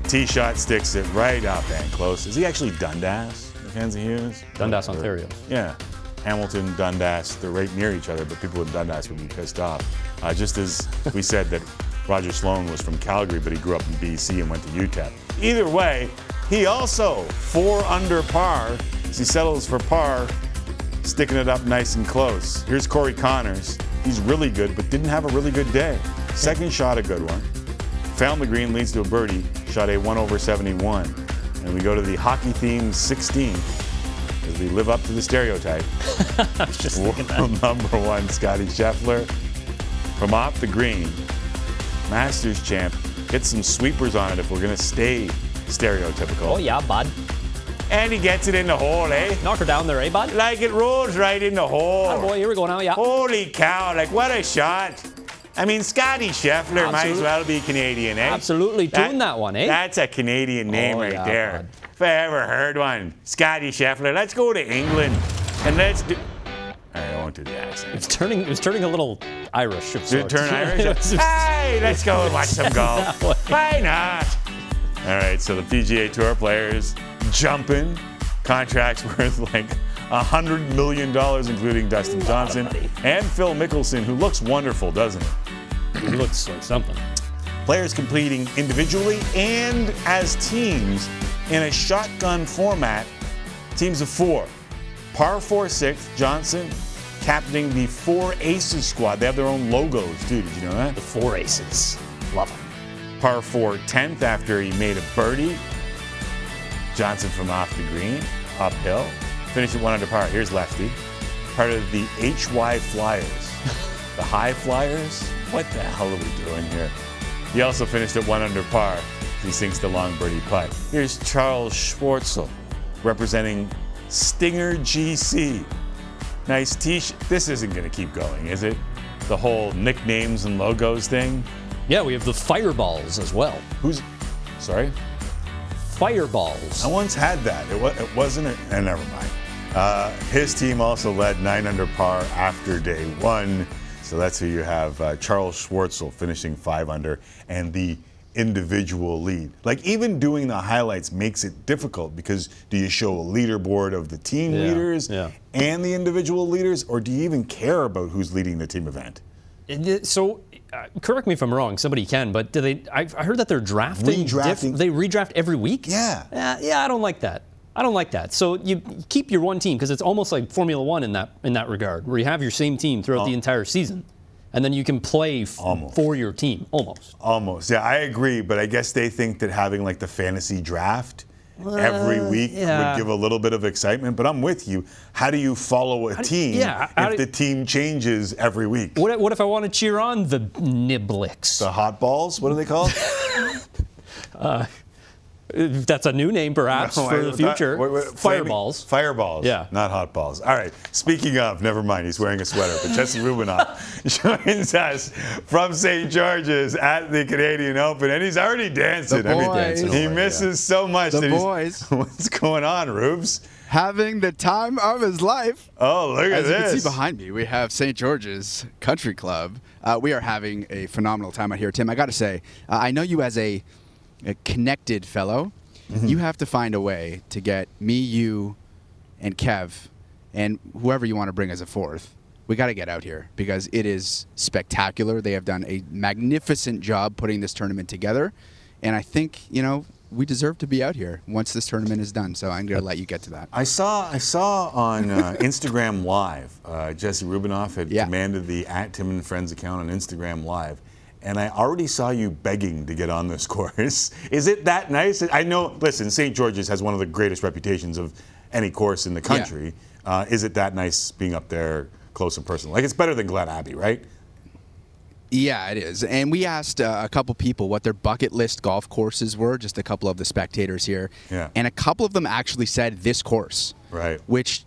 Tee shot sticks it right up and close. Is he actually Dundas, Mackenzie Hughes? Dundas, or, Ontario. Yeah. Hamilton, Dundas, they're right near each other, but people in Dundas would be pissed off. Uh, just as we said that Roger Sloan was from Calgary, but he grew up in B C and went to U T E P. Either way, he also four under par as he settles for par, sticking it up nice and close. Here's Corey Connors. He's really good, but didn't have a really good day. Second shot, a good one. Found the green, leads to a birdie. Shot a one over seventy-one. And we go to the hockey theme sixteen. As we live up to the stereotype. I was just thinking that. Number one, Scotty Scheffler. From off the green, Masters champ. Get some sweepers on it if we're going to stay stereotypical. Oh, yeah, bud. And he gets it in the hole, eh? Knock her down there, eh, bud? Like it rolls right in the hole. Oh, boy, here we go now, yeah. Holy cow, like what a shot. I mean, Scotty Scheffler Absolute. might as well be Canadian, eh? Absolutely tune that, that one, eh? That's a Canadian name oh, right yeah, there. Bud. If I ever heard one. Scotty Scheffler, let's go to England and let's do... I won't do the accent. It's turning, it's turning a little Irish. Did it turn Irish? Hey, let's go and watch some golf. Why not? All right, so the P G A Tour players jumping. Contracts worth like one hundred million dollars, including Dustin Johnson and Phil Mickelson, who looks wonderful, doesn't he? He looks like something. Players competing individually and as teams in a shotgun format, teams of four. Par four, sixth, Johnson captaining the Four Aces squad. They have their own logos, too. Did you know that? The Four Aces. Love them. Par four, tenth, after he made a birdie. Johnson from off the green, uphill. Finish at one under par. Here's lefty. Part of the H Y Flyers. The High Flyers? What the hell are we doing here? He also finished at one under par. He sinks the long birdie putt. Here's Charles Schwartzel representing Stinger G C. Nice tee shot. This isn't going to keep going, is it? The whole nicknames and logos thing? Yeah, we have the Fireballs as well. Who's... Sorry? Fireballs. I once had that. It, was, it wasn't... A, eh, never mind. Uh, his team also led nine under par after day one. So that's who you have. Uh, Charles Schwartzel finishing five under and the... individual lead. Like, even doing the highlights makes it difficult, because do you show a leaderboard of the team yeah, leaders yeah. and the individual leaders, or do you even care about who's leading the team event? So, uh, correct me if I'm wrong, somebody can, but do they? I've, I heard that they're drafting. Redrafting. Diff, they redraft every week? Yeah. Uh, yeah, I don't like that. I don't like that. So you keep your one team, because it's almost like Formula One in that, in that regard, where you have your same team throughout oh. the entire season. And then you can play f Almost. for your team. Almost. Almost. Yeah, I agree. But I guess they think that having, like, the fantasy draft uh, every week yeah. would give a little bit of excitement. But I'm with you. How do you follow a how team do, yeah, if do, the team changes every week? What, what if I want to cheer on the Niblicks? The hot balls? What are they called? uh, That's a new name, perhaps, no, for the future. Not, wait, wait, Fireballs. Fireballs, yeah. Not hot balls. All right, speaking of, never mind, he's wearing a sweater, but Jesse Rubinoff joins us from Saint George's at the Canadian Open, and he's already dancing. The boys. I mean, he misses so much. The that boys. What's going on, Rubes? Having the time of his life. Oh, look at this. As you can see behind me, we have Saint George's Country Club. Uh, we are having a phenomenal time out here. Tim, I got to say, uh, I know you as a... a connected fellow, mm-hmm. you have to find a way to get me, you, and Kev, and whoever you want to bring as a fourth. We got to get out here because it is spectacular. They have done a magnificent job putting this tournament together, and I think, you know, we deserve to be out here once this tournament is done. So I'm going to let you get to that. I saw I saw on uh, Instagram Live, uh, Jesse Rubinoff had yeah. commanded the at Tim and Friends account on Instagram Live. And I already saw you begging to get on this course. Is it that nice? I know, listen, Saint George's has one of the greatest reputations of any course in the country. Yeah. Uh, is it that nice being up there close and personal? Like, it's better than Glen Abbey, right? Yeah, it is. And we asked uh, a couple people what their bucket list golf courses were, just a couple of the spectators here. Yeah. And a couple of them actually said this course. Right. Which...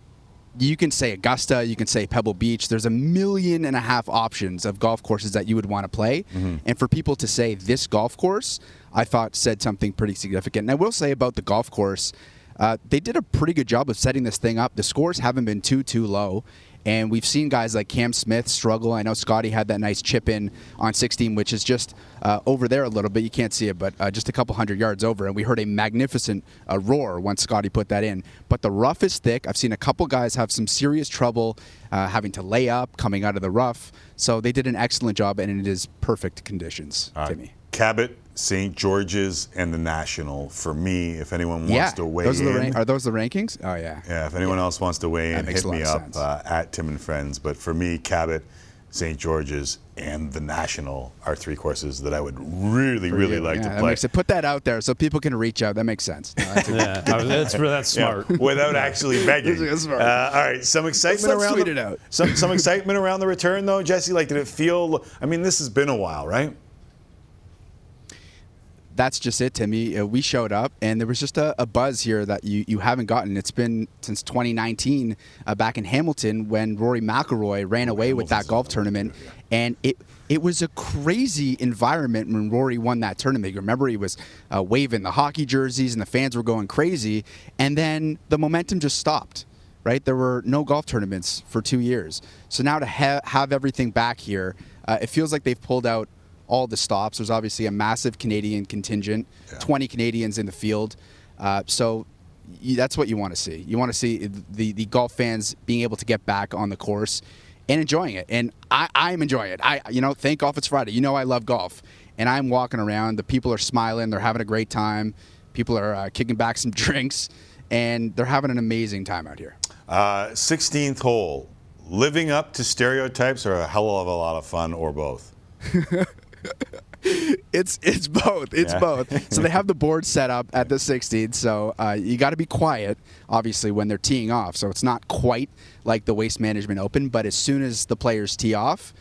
you can say Augusta, you can say Pebble Beach. There's a million and a half options of golf courses that you would want to play. Mm-hmm. And for people to say this golf course, I thought said something pretty significant. And I will say about the golf course, uh, they did a pretty good job of setting this thing up. The scores haven't been too, too low. And we've seen guys like Cam Smith struggle. I know Scotty had that nice chip in on sixteen, which is just uh, over there a little bit. You can't see it, but uh, just a couple hundred yards over. And we heard a magnificent uh, roar once Scotty put that in. But the rough is thick. I've seen a couple guys have some serious trouble uh, having to lay up, coming out of the rough. So they did an excellent job, and it is perfect conditions uh, to me. Cabot, Saint George's, and the National for me. If anyone wants yeah, to weigh those are the in, are those the rankings? Oh yeah. Yeah. If anyone yeah. else wants to weigh in, hit me up uh, at Tim and Friends. But for me, Cabot, Saint George's, and the National are three courses that I would really, for really you. like yeah, to that play. Makes it. Put that out there so people can reach out. That makes sense. No, that's, yeah, that's, that's smart. Yeah, without actually begging. That's smart. Uh, all right, some excitement around. Tweet the, it out. Some some excitement around the return though, Jesse. Like, did it feel? I mean, this has been a while, right? That's just it, Timmy. Uh, we showed up, and there was just a, a buzz here that you, you haven't gotten. It's been since twenty nineteen uh, back in Hamilton when Rory McIlroy ran away Hamilton's with that golf tournament. Good, yeah. And it it was a crazy environment when Rory won that tournament. You remember he was uh, waving the hockey jerseys, and the fans were going crazy. And then the momentum just stopped, right? There were no golf tournaments for two years. So now to ha have everything back here, uh, it feels like they've pulled out all the stops. There's obviously a massive Canadian contingent, yeah. twenty Canadians in the field. Uh, so you, that's what you want to see. You want to see the, the golf fans being able to get back on the course and enjoying it. And I, I'm enjoying it. I, you know, thank golf it's Friday. You know I love golf. And I'm walking around. The people are smiling. They're having a great time. People are uh, kicking back some drinks. And they're having an amazing time out here. Uh, sixteenth hole. Living up to stereotypes or a hell of a lot of fun or both? it's it's both it's yeah. both. So they have the board set up at the sixteenth, so uh, you got to be quiet obviously when they're teeing off, so it's not quite like the Waste Management Open, but as soon as the players tee off,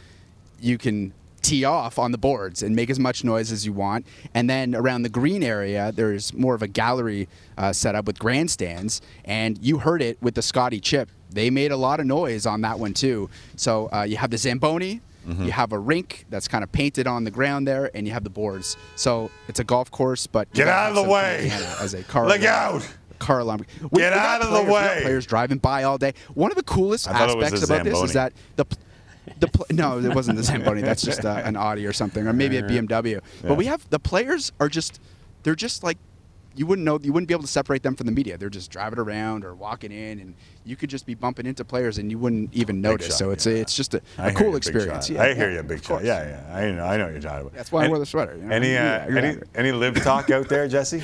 you can tee off on the boards and make as much noise as you want. And then around the green area, there's more of a gallery uh, set up with grandstands, and you heard it with the Scotty chip. They made a lot of noise on that one too. So uh, you have the Zamboni. Mm-hmm. You have a rink that's kind of painted on the ground there, and you have the boards. So it's a golf course, but get out of the way. As a car Look out! Car alarm. We, get we out of players, the way. Players driving by all day. One of the coolest aspects about Zamboni. This is that the the no, it wasn't the Zamboni. That's just uh, an Audi or something, or maybe a B M W. Yeah. But we have the players are just they're just like. You wouldn't know. You wouldn't be able to separate them from the media. They're just driving around or walking in, and you could just be bumping into players, and you wouldn't even notice. Shot, so it's yeah. a, it's just a, a cool experience. Yeah, I yeah, hear you, big shot. Yeah, yeah. I know. I know what you're talking about. That's why and I wear the sweater. You know? Any uh, yeah, any, any live talk out there, Jesse?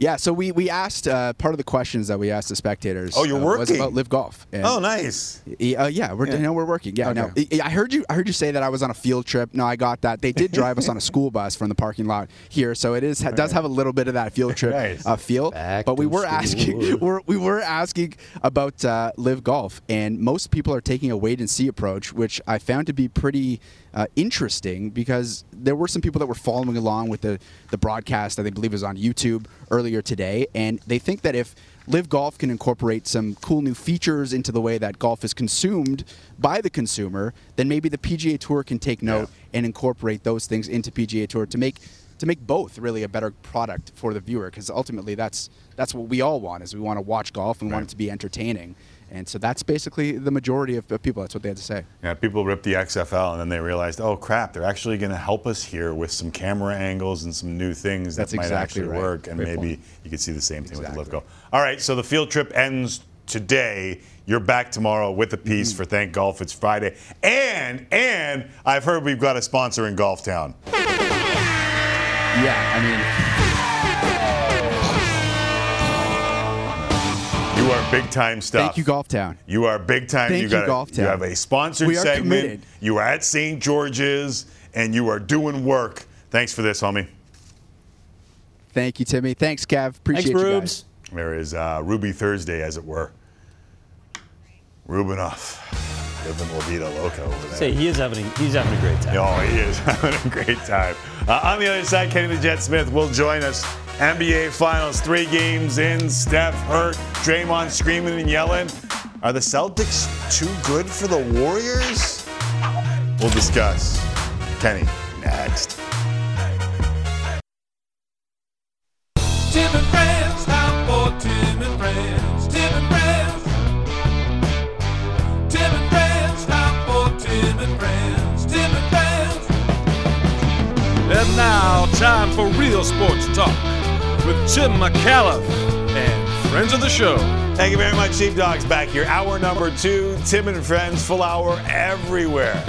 Yeah, so we we asked uh, part of the questions that we asked the spectators. Oh, you're uh, working. Was about Live Golf. And oh, nice. Uh, yeah, we're yeah. You know, we're working. Yeah, okay. no, I heard you. I heard you say that I was on a field trip. No, I got that. They did drive us on a school bus from the parking lot here, so it is it does have a little bit of that field trip nice. uh, feel. Back but we were school. asking, we're, we were asking about uh, Live Golf, and most people are taking a wait and see approach, which I found to be pretty uh, interesting because there were some people that were following along with the the broadcast that they believe is on YouTube earlier today, and they think that if Live Golf can incorporate some cool new features into the way that golf is consumed by the consumer, then maybe the P G A Tour can take note yeah. and incorporate those things into P G A Tour to make to make both really a better product for the viewer, because ultimately that's that's what we all want, is we want to watch golf and we right. want it to be entertaining. And so that's basically the majority of people. That's what they had to say. Yeah, people ripped the X F L, and then they realized, oh, crap, they're actually going to help us here with some camera angles and some new things that that's might exactly actually right. work. And Great maybe point. You could see the same thing exactly. with the LIV Golf. All right, so the field trip ends today. You're back tomorrow with a piece mm-hmm. for Thank Golf. It's Friday. And, and I've heard we've got a sponsor in Golf Town. Yeah, I mean... You are big time stuff. Thank you, Golf Town. You are big time. Thank you, you Golf Town. You have a sponsored we are segment. Committed. You are at Saint George's, and you are doing work. Thanks for this, homie. Thank you, Timmy. Thanks, Cav. Appreciate Thanks, you Rubes. guys. There is uh, Ruby Thursday, as it were. Rubinoff. Living La Vida Loca over there. See, he is having a, he's having a great time. Oh, he is having a great time. Uh, on the other side, Kenny the Jet Smith will join us. N B A Finals, three games in, Steph hurt, Draymond screaming and yelling. Are the Celtics too good for the Warriors? We'll discuss. Kenny, next. Tim and friends, time for Tim and friends. Tim and friends. Tim and friends, time for Tim and friends. Tim and friends. And now, time for real sports talk with Tim McAuliffe and friends of the show. Thank you very much, Sheepdogs. Back here, hour number two. Tim and friends, full hour everywhere.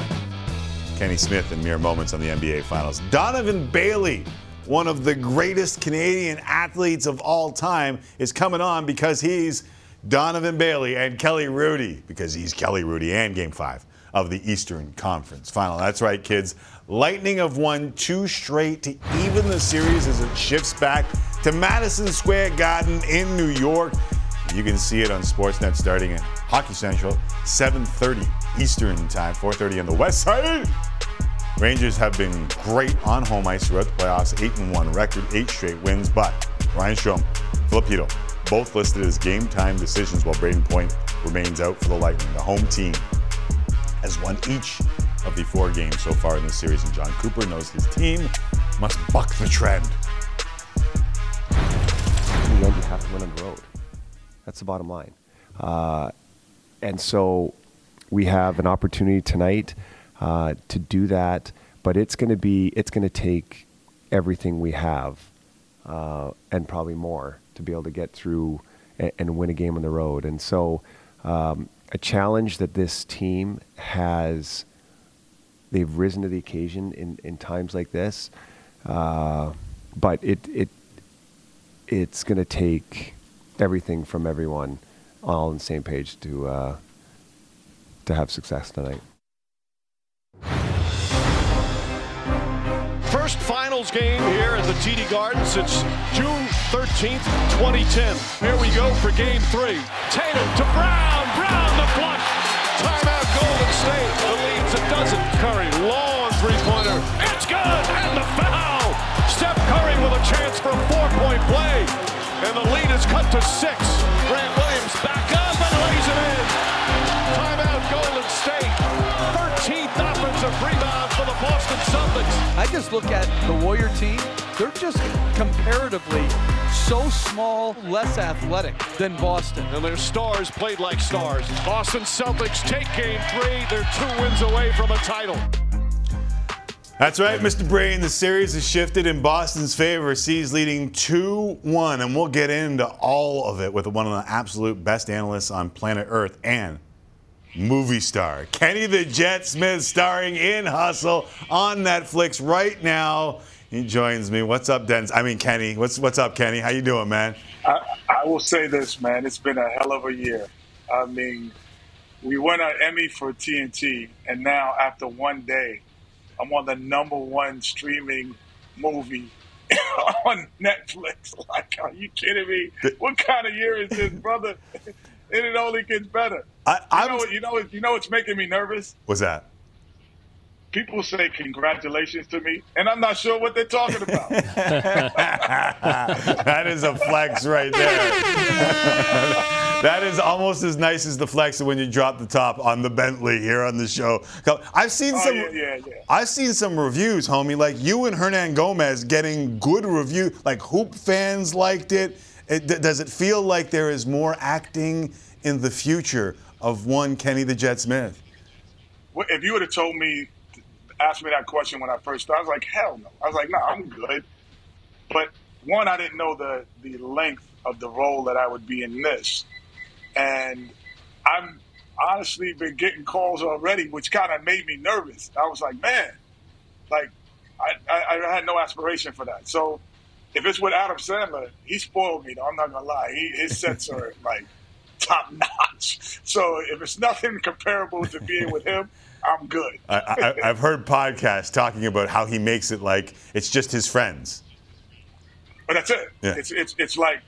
Kenny Smith in mere moments on the N B A Finals. Donovan Bailey, one of the greatest Canadian athletes of all time, is coming on because he's Donovan Bailey and Kelly Rudy, because he's Kelly Rudy and Game five of the Eastern Conference Final. That's right, kids. Lightning have won two straight to even the series as it shifts back to Madison Square Garden in New York. You can see it on Sportsnet starting at Hockey Central, seven thirty Eastern time, four thirty on the West Side. Rangers have been great on home ice throughout the playoffs, eight and one record, eight straight wins, but Ryan Strome, Filip Chytil, both listed as game-time decisions, while Braden Point remains out for the Lightning. The home team has won each of the four games so far in this series, and John Cooper knows his team must buck the trend. You know, you have to win on the road. That's the bottom line. Uh, and so we have an opportunity tonight uh, to do that, but it's going to be, it's going to take everything we have uh, and probably more to be able to get through and, and win a game on the road. And so um, a challenge that this team has, they've risen to the occasion in, in times like this, uh, but it it it's going to take everything from everyone all on the same page to uh, to have success tonight. First finals game here at the T D Garden since June thirteenth, twenty ten. Here we go for game three. Tatum to Brown, Brown to flush. Timeout Golden State, the lead's a dozen. Curry, long three-pointer. It's good, and the foul. Steph Curry with a chance for a four-point play. And the lead is cut to six. Grant Williams back up and lays it in. Timeout Golden State. thirteenth offensive rebound for the Boston Celtics. I just look at the Warrior team. They're just comparatively so small, less athletic than Boston. And their stars played like stars. Boston Celtics take game three. They're two wins away from a title. That's right, Mister Bray, and the series has shifted in Boston's favor. C's leading two one, and we'll get into all of it with one of the absolute best analysts on planet Earth and movie star, Kenny the Jet Smith, starring in Hustle on Netflix right now. He joins me. What's up, Denz? I mean, Kenny. What's what's up, Kenny? How you doing, man? I, I will say this, man. It's been a hell of a year. I mean, we won an Emmy for T N T, and now after one day, I'm on the number one streaming movie on Netflix. Like, are you kidding me? What kind of year is this, brother? And it only gets better. I, you know what? You know what? You know what's making me nervous? What's that? People say congratulations to me, and I'm not sure what they're talking about. That is a flex right there. That is almost as nice as the flex when you drop the top on the Bentley here on the show. I've seen oh, some. Yeah, yeah, yeah. I've seen some reviews, homie. Like you and Hernan Gomez getting good review. Like hoop fans liked it. It does it feel like there is more acting in the future of one Kenny the Jet Smith? If you would have told me. Asked me that question when I first started. I was like, hell no. I was like, no, nah, I'm good. But one, I didn't know the the length of the role that I would be in this, and I'm honestly been getting calls already, which kind of made me nervous. I was like, man, like I, I I had no aspiration for that. So if it's with Adam Sandler, he spoiled me. Though I'm not gonna lie, he, his sets are like top notch. So if it's nothing comparable to being with him. I'm good. I, I, I've heard podcasts talking about how he makes it like it's just his friends. But that's it. Yeah. It's it's it's like,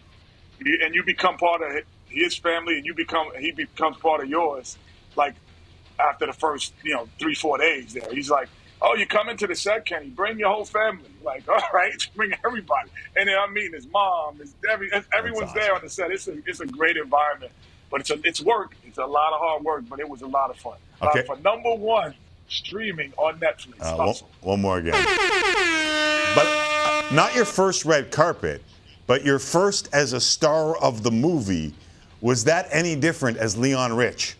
and you become part of his family, and you become he becomes part of yours. Like after the first, you know, three four days there, he's like, "Oh, you coming to the set, Kenny? Bring your whole family." Like, all right, bring everybody. And then I'm meeting his mom. His every everyone's awesome. There on the set. It's a it's a great environment. But it's a, it's work. It's a lot of hard work, but it was a lot of fun. Okay. Uh, for number one, streaming on Netflix. Uh, one, one more again. But uh, not your first red carpet, but your first as a star of the movie. Was that any different as Leon Rich?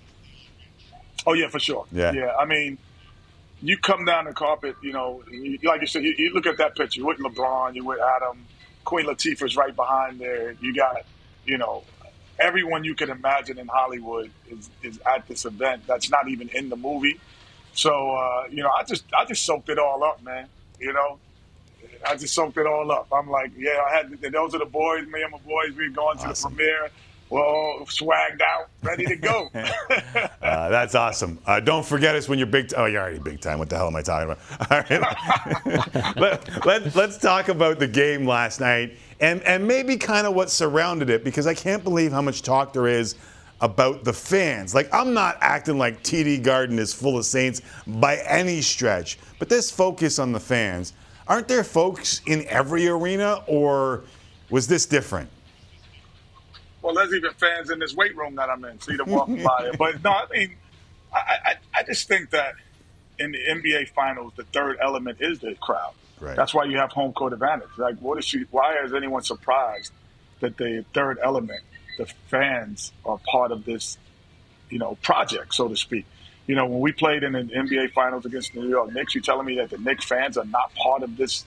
Oh, yeah, for sure. Yeah. Yeah, I mean, you come down the carpet, you know, you, like you said, you, you look at that picture. You're with LeBron. You're with Adam. Queen Latifah's right behind there. You got, you know, everyone you can imagine in Hollywood is, is at this event that's not even in the movie. So, uh, you know, I just I just soaked it all up, man. You know, I just soaked it all up. I'm like, yeah, I had to, those are the boys, me and my boys. We were going awesome. To the premiere. We're all swagged out, ready to go. uh, that's awesome. Uh, don't forget us when you're big. T- oh, you're already big time. What the hell am I talking about? All right. let, let, let's talk about the game last night. And, and maybe kind of what surrounded it, because I can't believe how much talk there is about the fans. Like, I'm not acting like T D Garden is full of Saints by any stretch, but this focus on the fans. Aren't there folks in every arena, or was this different? Well, there's even fans in this weight room that I'm in, so you don't walk by it. But, no, I mean, I, I, I just think that in the N B A Finals, the third element is the crowd. Right. That's why you have home court advantage. Like, what is she, why is anyone surprised that the third element, the fans, are part of this, you know, project, so to speak? You know, when we played in the N B A Finals against the New York Knicks, you're telling me that the Knicks fans are not part of this,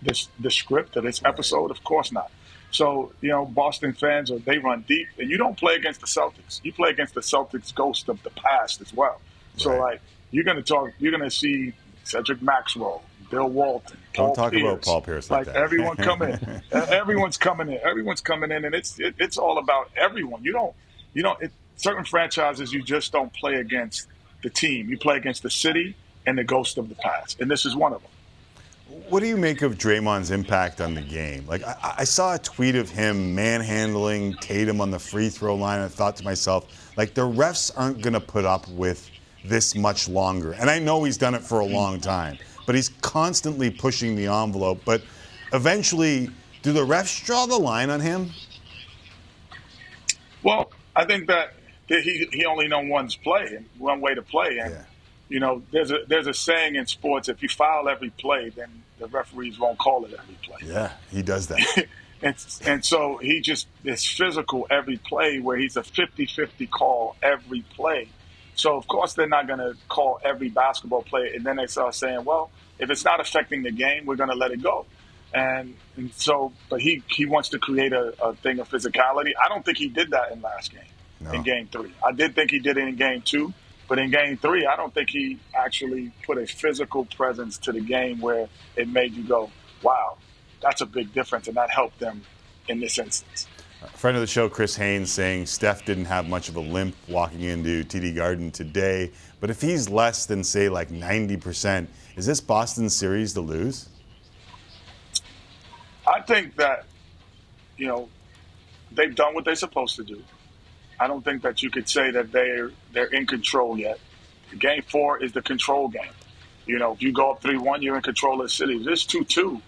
this, this script or this episode? Right. Of course not. So, you know, Boston fans, they run deep, and you don't play against the Celtics. You play against the Celtics ghost of the past as well. Right. So, like, you're going to talk, you're going to see Cedric Maxwell, Bill Walton, Paul Don't talk Pierce. About Paul Pierce like, like that. Everyone come in. Everyone's coming in. Everyone's coming in, and it's it, it's all about everyone. You don't, you know, it, certain franchises you just don't play against the team. You play against the city and the ghost of the past, and this is one of them. What do you make of Draymond's impact on the game? Like, I, I saw a tweet of him manhandling Tatum on the free throw line, and I thought to myself, like, the refs aren't going to put up with this much longer. And I know he's done it for a long time. But he's constantly pushing the envelope. But eventually, do the refs draw the line on him? Well, I think that he he only knows one's play, one way to play. And, yeah. you know, there's a there's a saying in sports, if you foul every play, then the referees won't call it every play. Yeah, he does that. and, and so he just is physical every play, where he's a fifty-fifty call every play. So, of course, they're not going to call every basketball play. And then they start saying, well, if it's not affecting the game, we're going to let it go. And, and so, but he, he wants to create a, a thing of physicality. I don't think he did that in last game, no. in game three. I did think he did it in game two. But in game three, I don't think he actually put a physical presence to the game where it made you go, wow, that's a big difference, and that helped them in this instance. A friend of the show, Chris Haynes, saying Steph didn't have much of a limp walking into T D Garden today, but if he's less than, say, like ninety percent, is this Boston series to lose? I think that, you know, they've done what they're supposed to do. I don't think that you could say that they're, they're in control yet. Game four is the control game. You know, if you go up three one, you're in control of the city. If it's two two,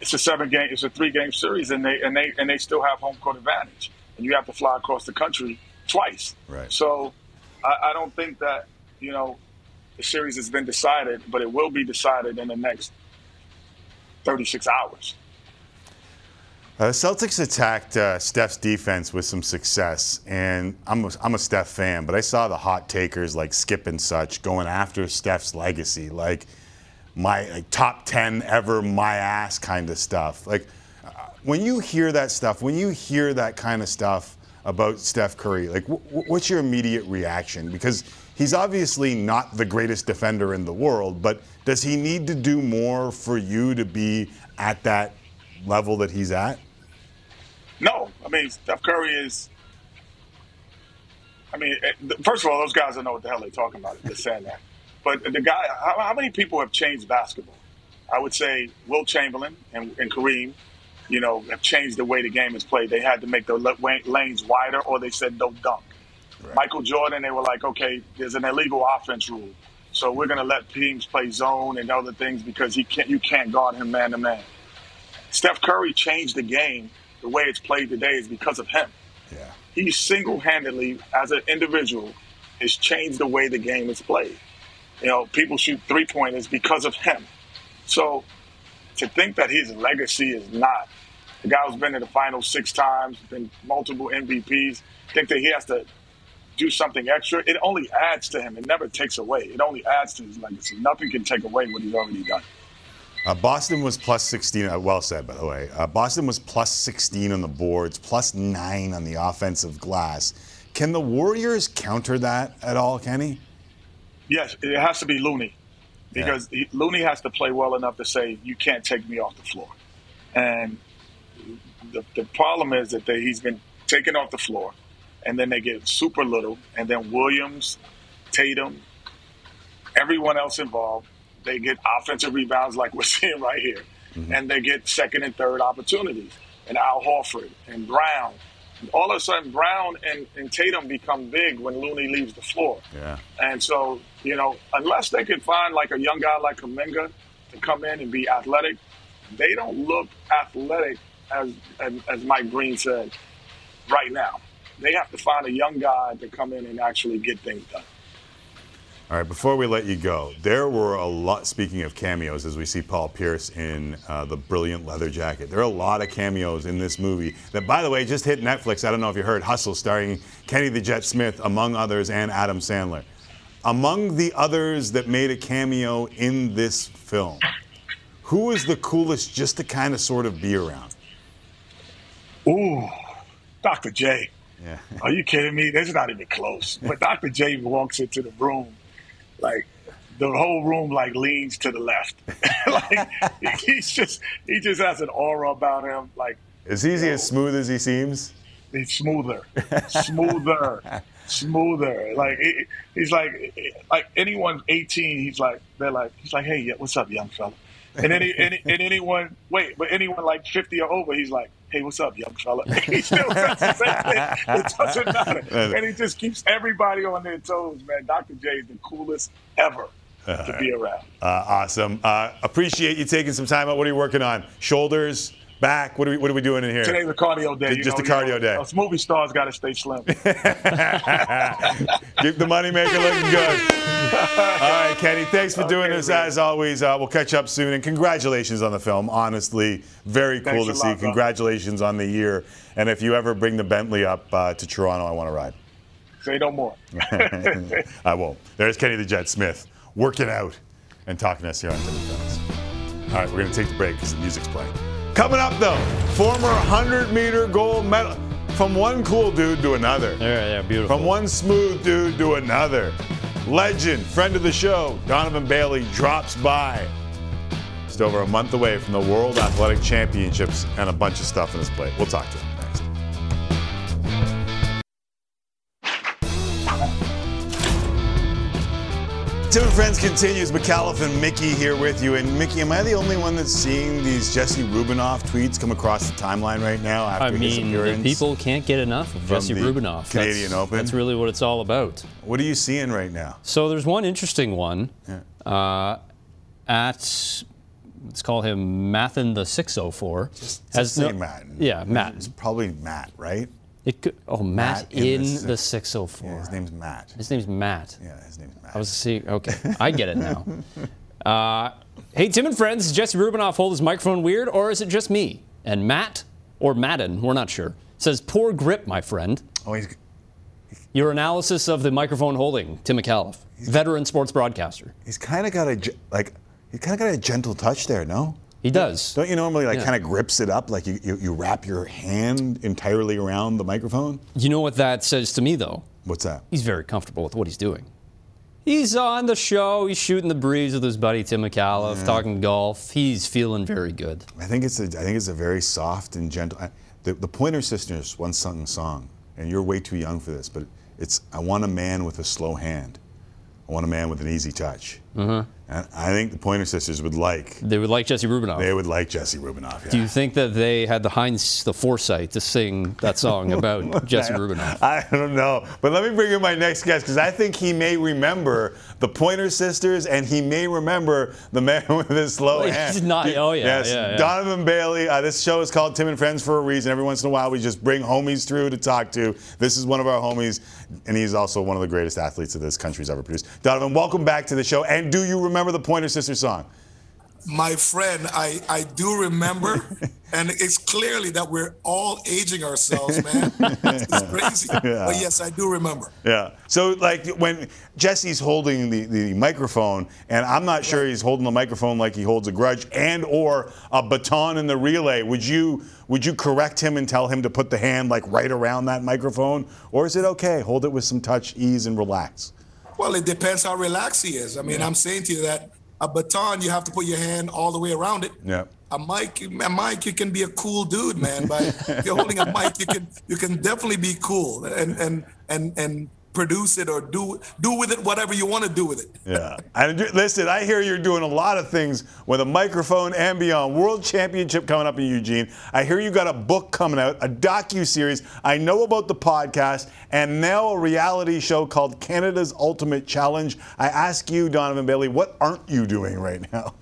it's a seven game, it's a three game series, and they and they and they still have home court advantage. And you have to fly across the country twice. Right. So I, I don't think that, you know, the series has been decided, but it will be decided in the next thirty-six hours. Uh, the Celtics attacked uh, Steph's defense with some success, and I'm a, I'm a Steph fan, but I saw the hot takers like Skip and such going after Steph's legacy, like my like, top ten ever, my ass kind of stuff. Like uh, when you hear that stuff, when you hear that kind of stuff about Steph Curry, like w w what's your immediate reaction? Because he's obviously not the greatest defender in the world, but does he need to do more for you to be at that level that he's at? No, I mean, Steph Curry is, I mean, first of all, those guys don't know what the hell they're talking about. They're saying that. But the guy, how, how many people have changed basketball? I would say Will Chamberlain and, and Kareem, you know, have changed the way the game is played. They had to make their lanes wider, or they said no dunk. Right. Michael Jordan, they were like, okay, there's an illegal offense rule, so we're going to let teams play zone and other things because he can't, you can't guard him man to man. Steph Curry changed the game. The way it's played today is because of him. Yeah. He single-handedly, as an individual, has changed the way the game is played. You know, people shoot three-pointers because of him. So to think that his legacy is not, the guy who's been to the finals six times, been multiple M V Ps, think that he has to do something extra, it only adds to him. It never takes away. It only adds to his legacy. Nothing can take away what he's already done. Uh, Boston was plus sixteen. Uh, well said, by the way. Uh, Boston was plus sixteen on the boards, plus nine on the offensive glass. Can the Warriors counter that at all, Kenny? Yes, it has to be Looney. Because yeah. Looney has to play well enough to say, you can't take me off the floor. And the, the problem is that they, he's been taken off the floor, and then they get super little, and then Williams, Tatum, everyone else involved, they get offensive rebounds like we're seeing right here. Mm-hmm. And they get second and third opportunities. And Al Horford and Brown. And all of a sudden, Brown and, and Tatum become big when Looney leaves the floor. Yeah. And so, you know, unless they can find like a young guy like Kuminga to come in and be athletic, they don't look athletic, as, as, as Mike Green said, right now. They have to find a young guy to come in and actually get things done. All right, before we let you go, there were a lot, speaking of cameos, as we see Paul Pierce in uh, the brilliant leather jacket, there are a lot of cameos in this movie that, by the way, just hit Netflix. I don't know if you heard, Hustle, starring Kenny the Jet Smith, among others, and Adam Sandler. Among the others that made a cameo in this film, who is the coolest just to kind of sort of be around? Ooh, Doctor J. Yeah. Are you kidding me? That's not even close. But Doctor J walks into the room. Like, the whole room, like, leans to the left. Like, he's just, he just has an aura about him. Like, is he you know, as smooth as he seems? He's smoother. Smoother. Smoother. Like, it, he's like, like, anyone eighteen, he's like, they're like, he's like, hey, yeah, what's up, young fella? And, any, any, and anyone, wait, but anyone like fifty or over, he's like, hey, what's up, young fella? He still says the same thing. It doesn't matter. And he just keeps everybody on their toes, man. Doctor J is the coolest ever uh, to be around. Uh, awesome. Uh, appreciate you taking some time out. What are you working on? Shoulders? Back? What are we, what are we doing in here? Today's a cardio day. You Just know, a cardio you know, day. Us movie stars got to stay slim. Keep the moneymaker looking good. All right, Kenny, thanks for doing okay, this, man. As always. Uh, we'll catch up soon. And congratulations on the film. Honestly, very cool thanks to see. Lot, congratulations bro. on the year. And if you ever bring the Bentley up uh, to Toronto, I want to ride. Say no more. I won't. There's Kenny the Jet Smith working out and talking to us here on T V. All right, we're going to take the break because the music's playing. Coming up, though, former hundred meter gold medal. From one cool dude to another. Yeah, yeah, beautiful. From one smooth dude to another. Legend, friend of the show, Donovan Bailey drops by. just over a month away from the World Athletic Championships and a bunch of stuff in his plate. We'll talk to him next. Tim and Friends continues. McAuliffe and Mickey here with you. And Mickey, am I the only one that's seeing these Jesse Rubinoff tweets come across the timeline right now after I his mean, appearance? People can't get enough of Jesse Rubinoff. Canadian that's, Open. That's really what it's all about. What are you seeing right now? So there's one interesting one yeah. uh, at, let's call him Mathin the six oh four. Just, just no, Matt. Yeah, Matt. It's probably Matt, right? It could, oh, Matt, Matt in, in the, the six oh four. Yeah, his name's Matt. His name's Matt. Yeah, his name's Matt. I was see. Okay, I get it now. Uh, hey, Tim and Friends, does Jesse Rubinoff hold his microphone weird, or is it just me? And Matt, or Madden, we're not sure, says, poor grip, my friend. Oh, he's... Your analysis of the microphone holding, Tim McAuliffe, veteran sports broadcaster. He's kind of got a, like, he kind of got a gentle touch there, no? He does. Don't you normally like yeah. kind of grips it up, like you, you, you wrap your hand entirely around the microphone? You know what that says to me, though? What's that? He's very comfortable with what he's doing. He's on the show. He's shooting the breeze with his buddy Tim McAuliffe, yeah. talking golf. He's feeling very good. I think it's a, I think it's a very soft and gentle. I, the, the Pointer Sisters once sung a song, and you're way too young for this, but it's I want a man with a slow hand. I want a man with an easy touch. Uh-huh. And I think the Pointer Sisters would like... They would like Jesse Rubinoff. They would like Jesse Rubinoff, yeah. Do you think that they had the Heinz, the foresight to sing that song about Jesse Rubinoff? I don't know. But let me bring in my next guest, because I think he may remember the Pointer Sisters, and he may remember the man with his slow well, hand. He's not... Oh, yeah. Yes, yeah, yeah. Donovan Bailey. Uh, this show is called Tim and Friends for a reason. Every once in a while, we just bring homies through to talk to. This is one of our homies, and he's also one of the greatest athletes that this country's ever produced. Donovan, welcome back to the show, and do you remember the Pointer Sisters song? My friend, I, I do remember, and it's clearly that we're all aging ourselves, man. It's crazy, yeah. But yes, I do remember. Yeah. So, like, when Jesse's holding the, the microphone, and I'm not sure yeah. he's holding the microphone like he holds a grudge and or a baton in the relay, would you would you correct him and tell him to put the hand, like, right around that microphone? Or is it okay? Hold it with some touch, ease, and relax. Well, it depends how relaxed he is. I mean, yeah. I'm saying to you that a baton, you have to put your hand all the way around it. Yeah. A mic, a mic, you can be a cool dude, man. By if you're holding a mic, you can you can definitely be cool and and and and produce it or do do with it whatever you want to do with it. Yeah. And listen, I hear you're doing a lot of things with a microphone and beyond. World Championship coming up in Eugene. I hear you got a book coming out, a docu-series. I know about the podcast, and now a reality show called Canada's Ultimate Challenge. I ask you, Donovan Bailey, what aren't you doing right now?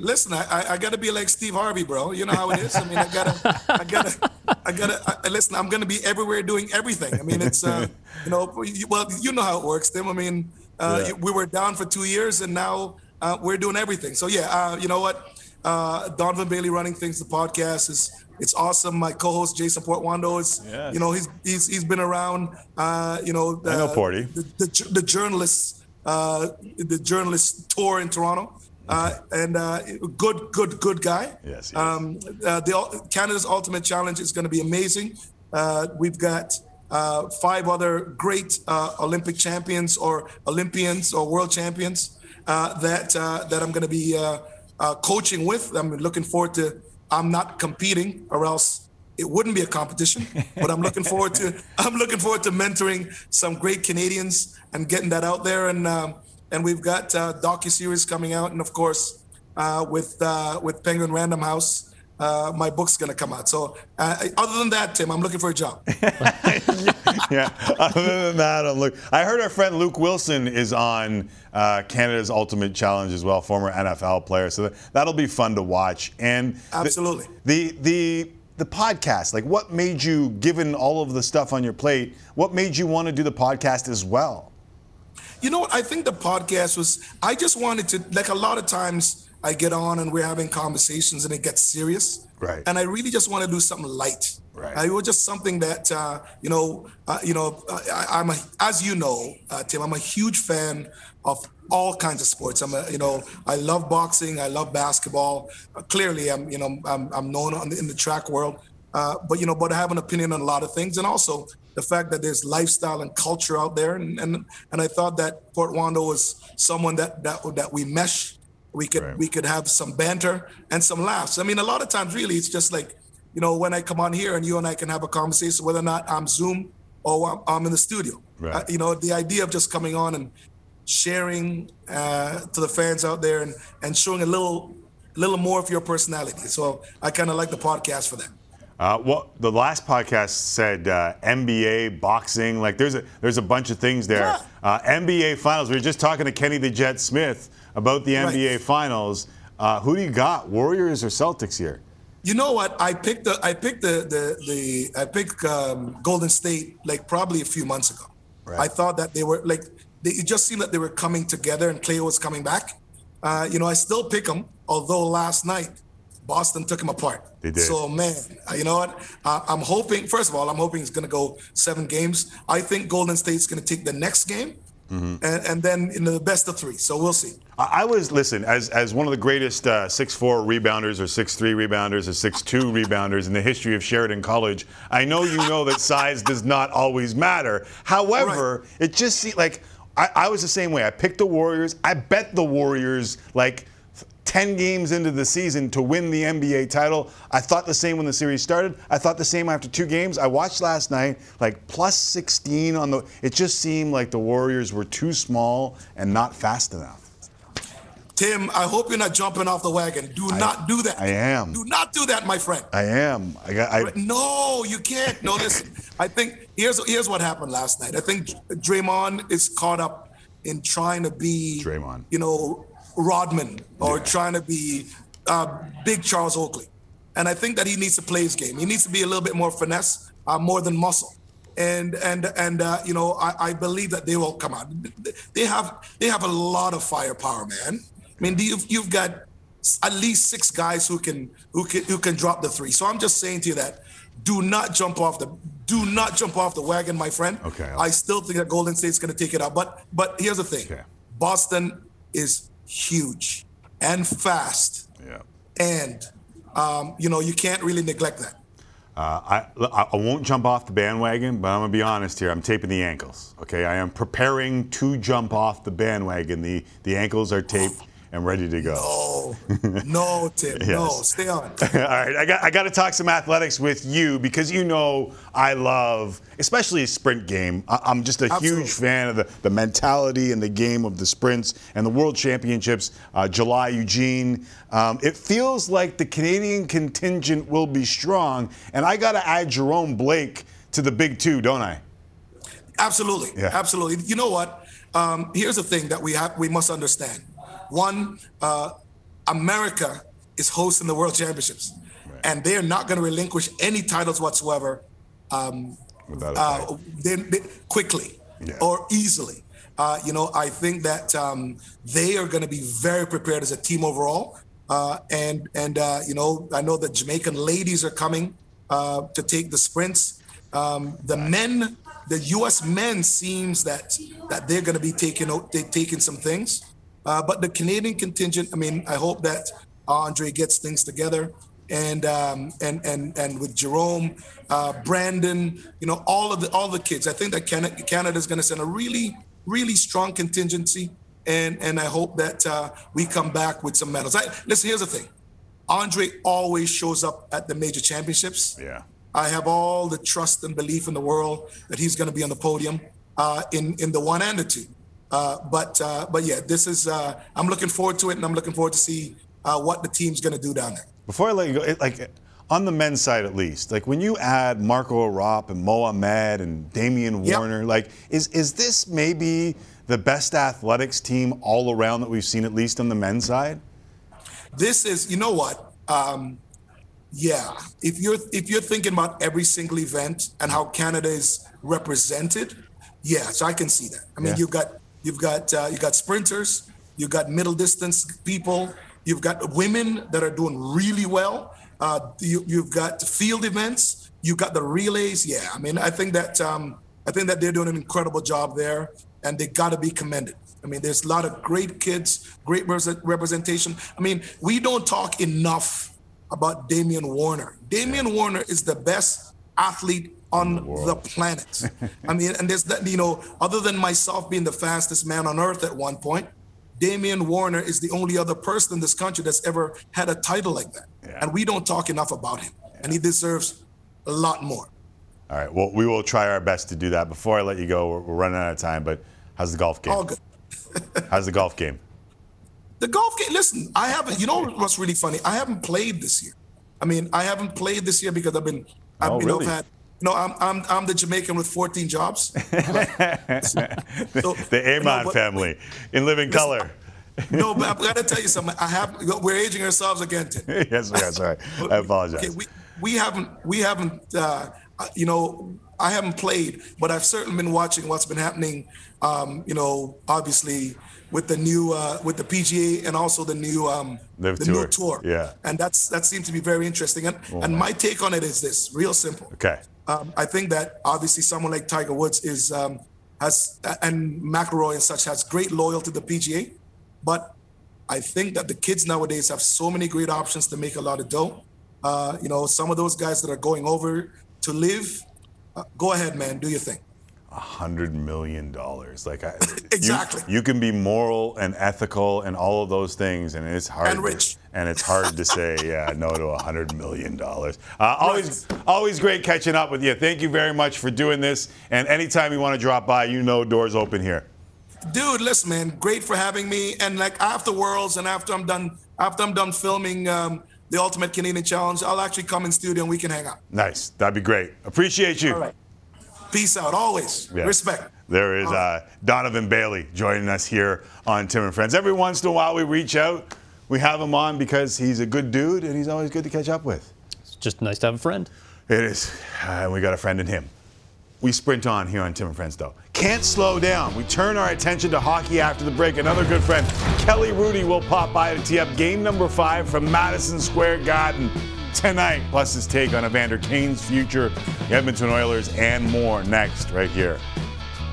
Listen, I, I, I gotta be like Steve Harvey, bro. You know how it is. I mean, I gotta, I gotta, I gotta. I, listen, I'm gonna be everywhere doing everything. I mean, it's, uh, you know, well, you know how it works, Tim. I mean, uh, yeah. we were down for two years, and now uh, we're doing everything. So yeah, uh, you know what? Uh, Donovan Bailey running things. The podcast is it's awesome. My co-host Jason Portwando is, yes. you know, he's he's he's been around. Uh, you know, the, I know Porty. The, the, the journalists, uh, the journalists tour in Toronto. Uh, and uh, good, good, good guy. Yes. yes. Um, uh, the Canada's Ultimate Challenge is going to be amazing. Uh, we've got uh, five other great uh, Olympic champions or Olympians or world champions uh, that uh, that I'm going to be uh, uh, coaching with. I'm looking forward to. I'm not competing, or else it wouldn't be a competition. But I'm looking forward to. I'm looking forward to mentoring some great Canadians and getting that out there and. Um, And we've got uh, docu-series coming out, and of course, uh, with uh, with Penguin Random House, uh, my book's gonna come out. So, uh, other than that, Tim, I'm looking for a job. yeah. Other than that, I'm look. I heard our friend Luke Wilson is on uh, Canada's Ultimate Challenge as well, former N F L player. So that, that'll be fun to watch. And absolutely. The the. the The podcast, like what made you, given all of the stuff on your plate, what made you want to do the podcast as well? You know what, I think the podcast was, I just wanted to, like a lot of times I get on and we're having conversations and it gets serious. Right. And I really just want to do something light. Right. Uh, it was just something that, uh, you know, uh, you know, I, I'm a, as you know, uh, Tim, I'm a huge fan of all kinds of sports. I'm a, you know, I love boxing. I love basketball. Uh, clearly, I'm, you know, I'm, I'm known on the, in the track world. Uh, but, you know, but I have an opinion on a lot of things. And also the fact that there's lifestyle and culture out there. And and, and I thought that Portwando was someone that, that that we mesh We could right. we could have some banter and some laughs. I mean, a lot of times, really, it's just like, you know, when I come on here and you and I can have a conversation, whether or not I'm Zoom or I'm in the studio. Right. Uh, you know, the idea of just coming on and sharing uh, to the fans out there and, and showing a little little more of your personality. So I kind of like the podcast for that. Uh, well, the last podcast said uh, N B A, boxing, like there's a there's a bunch of things there. Yeah. Uh, N B A Finals. We were just talking to Kenny the Jet Smith about the right. N B A Finals. Uh, who do you got, Warriors or Celtics here? You know what? I picked the I picked the the, the I picked um, Golden State like probably a few months ago. Right. I thought that they were like they, it just seemed that they were coming together and Clay was coming back. Uh, you know, I still pick them, although last night Boston took him apart. They did. So, man, you know what? Uh, I'm hoping, first of all, I'm hoping it's going to go seven games. I think Golden State's going to take the next game, mm-hmm. and, and then in the best of three. So we'll see. I was, listen, as as one of the greatest uh, six four rebounders or six three rebounders or six two rebounders in the history of Sheridan College, I know you know that size does not always matter. However, right. it just seemed like I, I was the same way. I picked the Warriors. I bet the Warriors, like, ten games into the season to win the N B A title. I thought the same when the series started. I thought the same after two games. I watched last night, like plus sixteen on the, it just seemed like the Warriors were too small and not fast enough. Tim, I hope you're not jumping off the wagon. Do I, not do that. I am. Do not do that, my friend. I am. I got, I, no, you can't. No, listen, I think here's, here's what happened last night. I think Draymond is caught up in trying to be, Draymond. you know, Rodman or yeah. trying to be uh, big Charles Oakley. And I think that he needs to play his game. He needs to be a little bit more finesse, uh, more than muscle. And, and, and uh, you know, I, I believe that they will come out. They have they have a lot of firepower, man. I mean, you've, you've got at least six guys who can, who can who can drop the three. So I'm just saying to you that do not jump off the do not jump off the wagon, my friend. Okay. I'll... I still think that Golden State's going to take it out. But but here's the thing. Okay. Boston is huge and fast, yeah. and um, you know you can't really neglect that. Uh, I I won't jump off the bandwagon, but I'm gonna be honest here. I'm taping the ankles. Okay, I am preparing to jump off the bandwagon. The the ankles are taped and ready to go. No, no, Tim, yes. no, stay on. All right, I got I got to talk some athletics with you because you know I love, especially a sprint game. I, I'm just a Absolutely. huge fan of the, the mentality and the game of the sprints and the World Championships, uh, July, Eugene. Um, it feels like the Canadian contingent will be strong, and I got to add Jerome Blake to the big two, don't I? Absolutely, yeah. absolutely. You know what? Um, here's the thing that we have we must understand. One, uh, America is hosting the World Championships, right. and they're not going to relinquish any titles whatsoever um, uh, they, they, quickly yeah. or easily. Uh, you know, I think that um, they are going to be very prepared as a team overall. Uh, and, and uh, you know, I know the Jamaican ladies are coming uh, to take the sprints. Um, the right. men, the U S men seems that that they're going to be taking, taking some things. Uh, but the Canadian contingent, I mean, I hope that Andre gets things together. And um, and and and with Jerome, uh, Brandon, you know, all of the all the kids. I think that Canada is going to send a really, really strong contingency. And and I hope that uh, we come back with some medals. I, listen, here's the thing. Andre always shows up at the major championships. Yeah. I have all the trust and belief in the world that he's going to be on the podium uh, in, in the one and the two. Uh, but uh, but yeah, this is uh, I'm looking forward to it, and I'm looking forward to see uh, what the team's going to do down there. Before I let you go, it, like on the men's side at least, like when you add Marco Arap and Mo Ahmed and Damian Warner, yep. like is is this maybe the best athletics team all around that we've seen, at least on the men's side? This is, you know what, um, yeah. If you're if you're thinking about every single event and how Canada is represented, yeah. So I can see that. I mean, yeah. you've got. You've got uh, you got sprinters, you've got middle distance people, you've got women that are doing really well. Uh, you, you've got field events, you've got the relays. Yeah, I mean, I think that um, I think that they're doing an incredible job there, and they got to be commended. I mean, there's a lot of great kids, great representation. I mean, we don't talk enough about Damian Warner. Damian Warner is the best athlete on the, the planet. I mean, and there's that, you know, other than myself being the fastest man on earth at one point, Damian Warner is the only other person in this country that's ever had a title like that. Yeah. And we don't talk enough about him. Yeah. And he deserves a lot more. All right. Well, we will try our best to do that. Before I let you go, we're, we're running out of time, but how's the golf game? All good. How's the golf game? The golf game, listen, I haven't, you know what's really funny? I haven't played this year. I mean, I haven't played this year because I've been, I've oh, been, really? I've had, no, I'm, I'm, I'm the Jamaican with fourteen jobs. Right? so, the the Amon you know, but, family in living listen, color. No, but I've got to tell you something. I have, we're aging ourselves again, Tim. Yes, yes, sorry. I apologize. Okay, we, we haven't, we haven't, uh, you know, I haven't played, but I've certainly been watching what's been happening, um, you know, obviously with the new, uh, with the P G A and also the new, um, the tour. new tour. Yeah. And that's, that seems to be very interesting. And, oh, and my take on it is this, real simple. Okay. Um, I think that obviously someone like Tiger Woods is, um, has, and McIlroy and such has great loyalty to the P G A, but I think that the kids nowadays have so many great options to make a lot of dough. Uh, you know, some of those guys that are going over to live, uh, go ahead, man, do your thing. A hundred million dollars, like I, exactly. You, you can be moral and ethical and all of those things, and it's hard. And rich. To, and it's hard to say, yeah, no to a hundred million dollars. Uh, always, right. always great catching up with you. Thank you very much for doing this. And anytime you want to drop by, you know, doors open here. Dude, listen, man, great for having me. And like after Worlds and after I'm done, after I'm done filming. Um, The Ultimate Canadian Challenge. I'll actually come in studio and we can hang out. Nice. That'd be great. Appreciate you. All right. Peace out. Always. Yeah. Respect. There is uh, Donovan Bailey joining us here on Tim and Friends. Every once in a while we reach out. We have him on because he's a good dude and he's always good to catch up with. It's just nice to have a friend. It is. And uh, we got a friend in him. We sprint on here on Tim and Friends, though. Can't slow down. We turn our attention to hockey after the break. Another good friend, Kelly Rudy, will pop by to tee up game number five from Madison Square Garden tonight, plus his take on Evander Kane's future, the Edmonton Oilers, and more next right here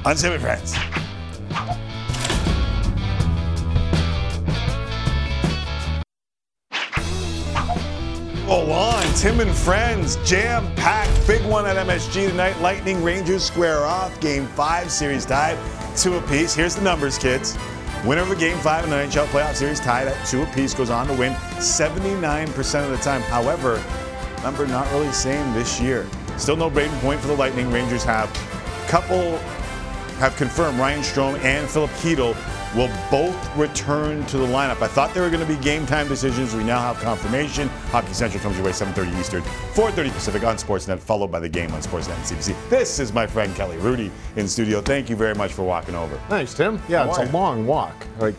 on Tim and Friends. Oh, on Tim and Friends, jam-packed, big one at M S G tonight. Lightning Rangers square off, Game Five, series tied two apiece. Here's the numbers, kids. Winner of the Game Five in the N H L playoff series tied at two apiece goes on to win seventy-nine percent of the time. However, number not really same this year. Still no Braden Point for the Lightning. Rangers have couple have confirmed Ryan Strome and Filip Chytil will both return to the lineup. I thought they were going to be game time decisions. We now have confirmation. Hockey Central comes your way seven thirty Eastern, four thirty Pacific on Sportsnet, followed by the game on Sportsnet and C B C. This is my friend Kelly Rudy in studio. Thank you very much for walking over. Thanks, Tim. Yeah, it's a long walk. Like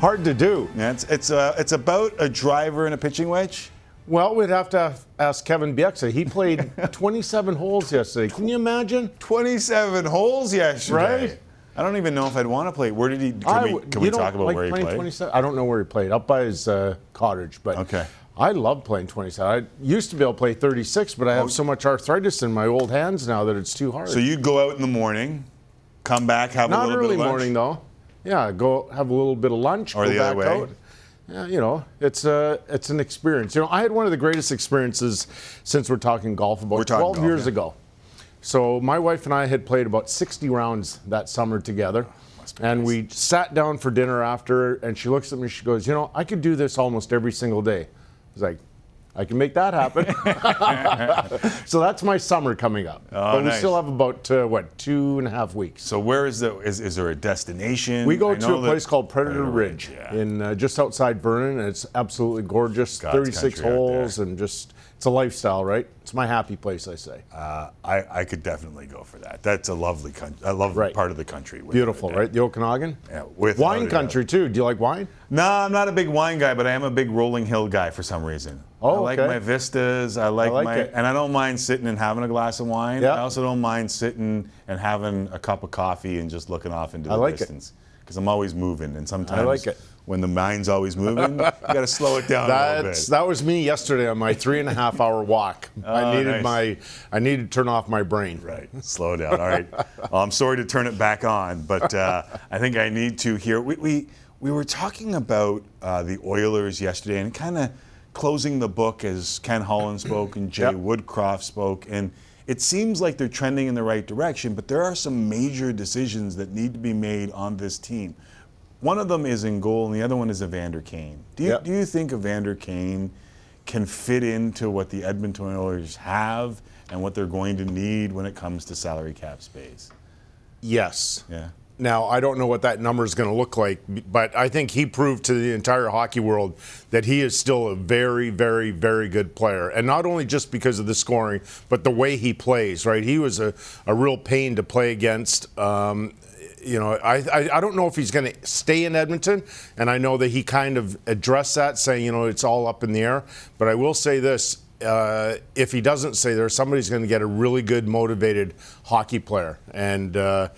hard to do. Yeah, it's it's uh, it's about a driver and a pitching wedge. Well, we'd have to ask Kevin Bieksa. He played twenty-seven holes yesterday. Can you imagine? twenty-seven holes yesterday. Right? I don't even know if I'd want to play. Where did he? Can I, we, can we talk about like where he played? twenty-seven? I don't know where he played. Up by his uh, cottage, but okay. I love playing twenty-seven. I used to be able to play thirty-six, but I have oh. so much arthritis in my old hands now that it's too hard. So you'd go out in the morning, come back, have Not a little bit of lunch. Not early morning though. Yeah, go have a little bit of lunch. Or go the back other way. Out. Yeah, you know, it's uh, it's an experience. You know, I had one of the greatest experiences since we're talking golf about talking twelve golf, years yeah. ago. So my wife and I had played about sixty rounds that summer together, and nice. we sat down for dinner after, and she looks at me, she goes, you know, I could do this almost every single day. I was like, I can make that happen. So that's my summer coming up. Oh, but we nice. still have about, uh, what, two and a half weeks. So where is the, is, is there a destination? We go I to a place called Predator Ridge, Ridge yeah. in uh, just outside Vernon, and it's absolutely gorgeous, God's thirty-six holes, and just... It's a lifestyle, right? It's my happy place, I say. Uh, I, I could definitely go for that. That's a lovely country. I love right. part of the country. Beautiful, right? The Okanagan? Yeah. With wine country, too. Do you like wine? No, I'm not a big wine guy, but I am a big rolling hill guy for some reason. Oh, I like okay. my vistas. I like, I like my... It. And I don't mind sitting and having a glass of wine. Yep. I also don't mind sitting and having a cup of coffee and just looking off into the I like distance. Because I'm always moving, and sometimes... I like it. When the mind's always moving, you gotta slow it down That's, a little bit. That was me yesterday on my three and a half hour walk. Oh, I needed nice. my, I needed to turn off my brain. Right, slow down. All right. Well, I'm sorry to turn it back on, but uh, I think I need to here. We we, we were talking about uh, the Oilers yesterday and kind of closing the book as Ken Holland spoke and Jay yep. Woodcroft spoke, and it seems like they're trending in the right direction, but there are some major decisions that need to be made on this team. one of them is in goal and the other one is Evander Kane. Do you, yep. do you think Evander Kane can fit into what the Edmonton Oilers have and what they're going to need when it comes to salary cap space? Yes. Yeah. Now, I don't know what that number is going to look like, but I think he proved to the entire hockey world that he is still a very, very, very good player. And not only just because of the scoring, but the way he plays, right? He was a, a real pain to play against. Um, you know, I, I, I don't know if he's going to stay in Edmonton, and I know that he kind of addressed that, saying, you know, it's all up in the air. But I will say this. Uh, if he doesn't stay there, somebody's going to get a really good, motivated hockey player. And, uh,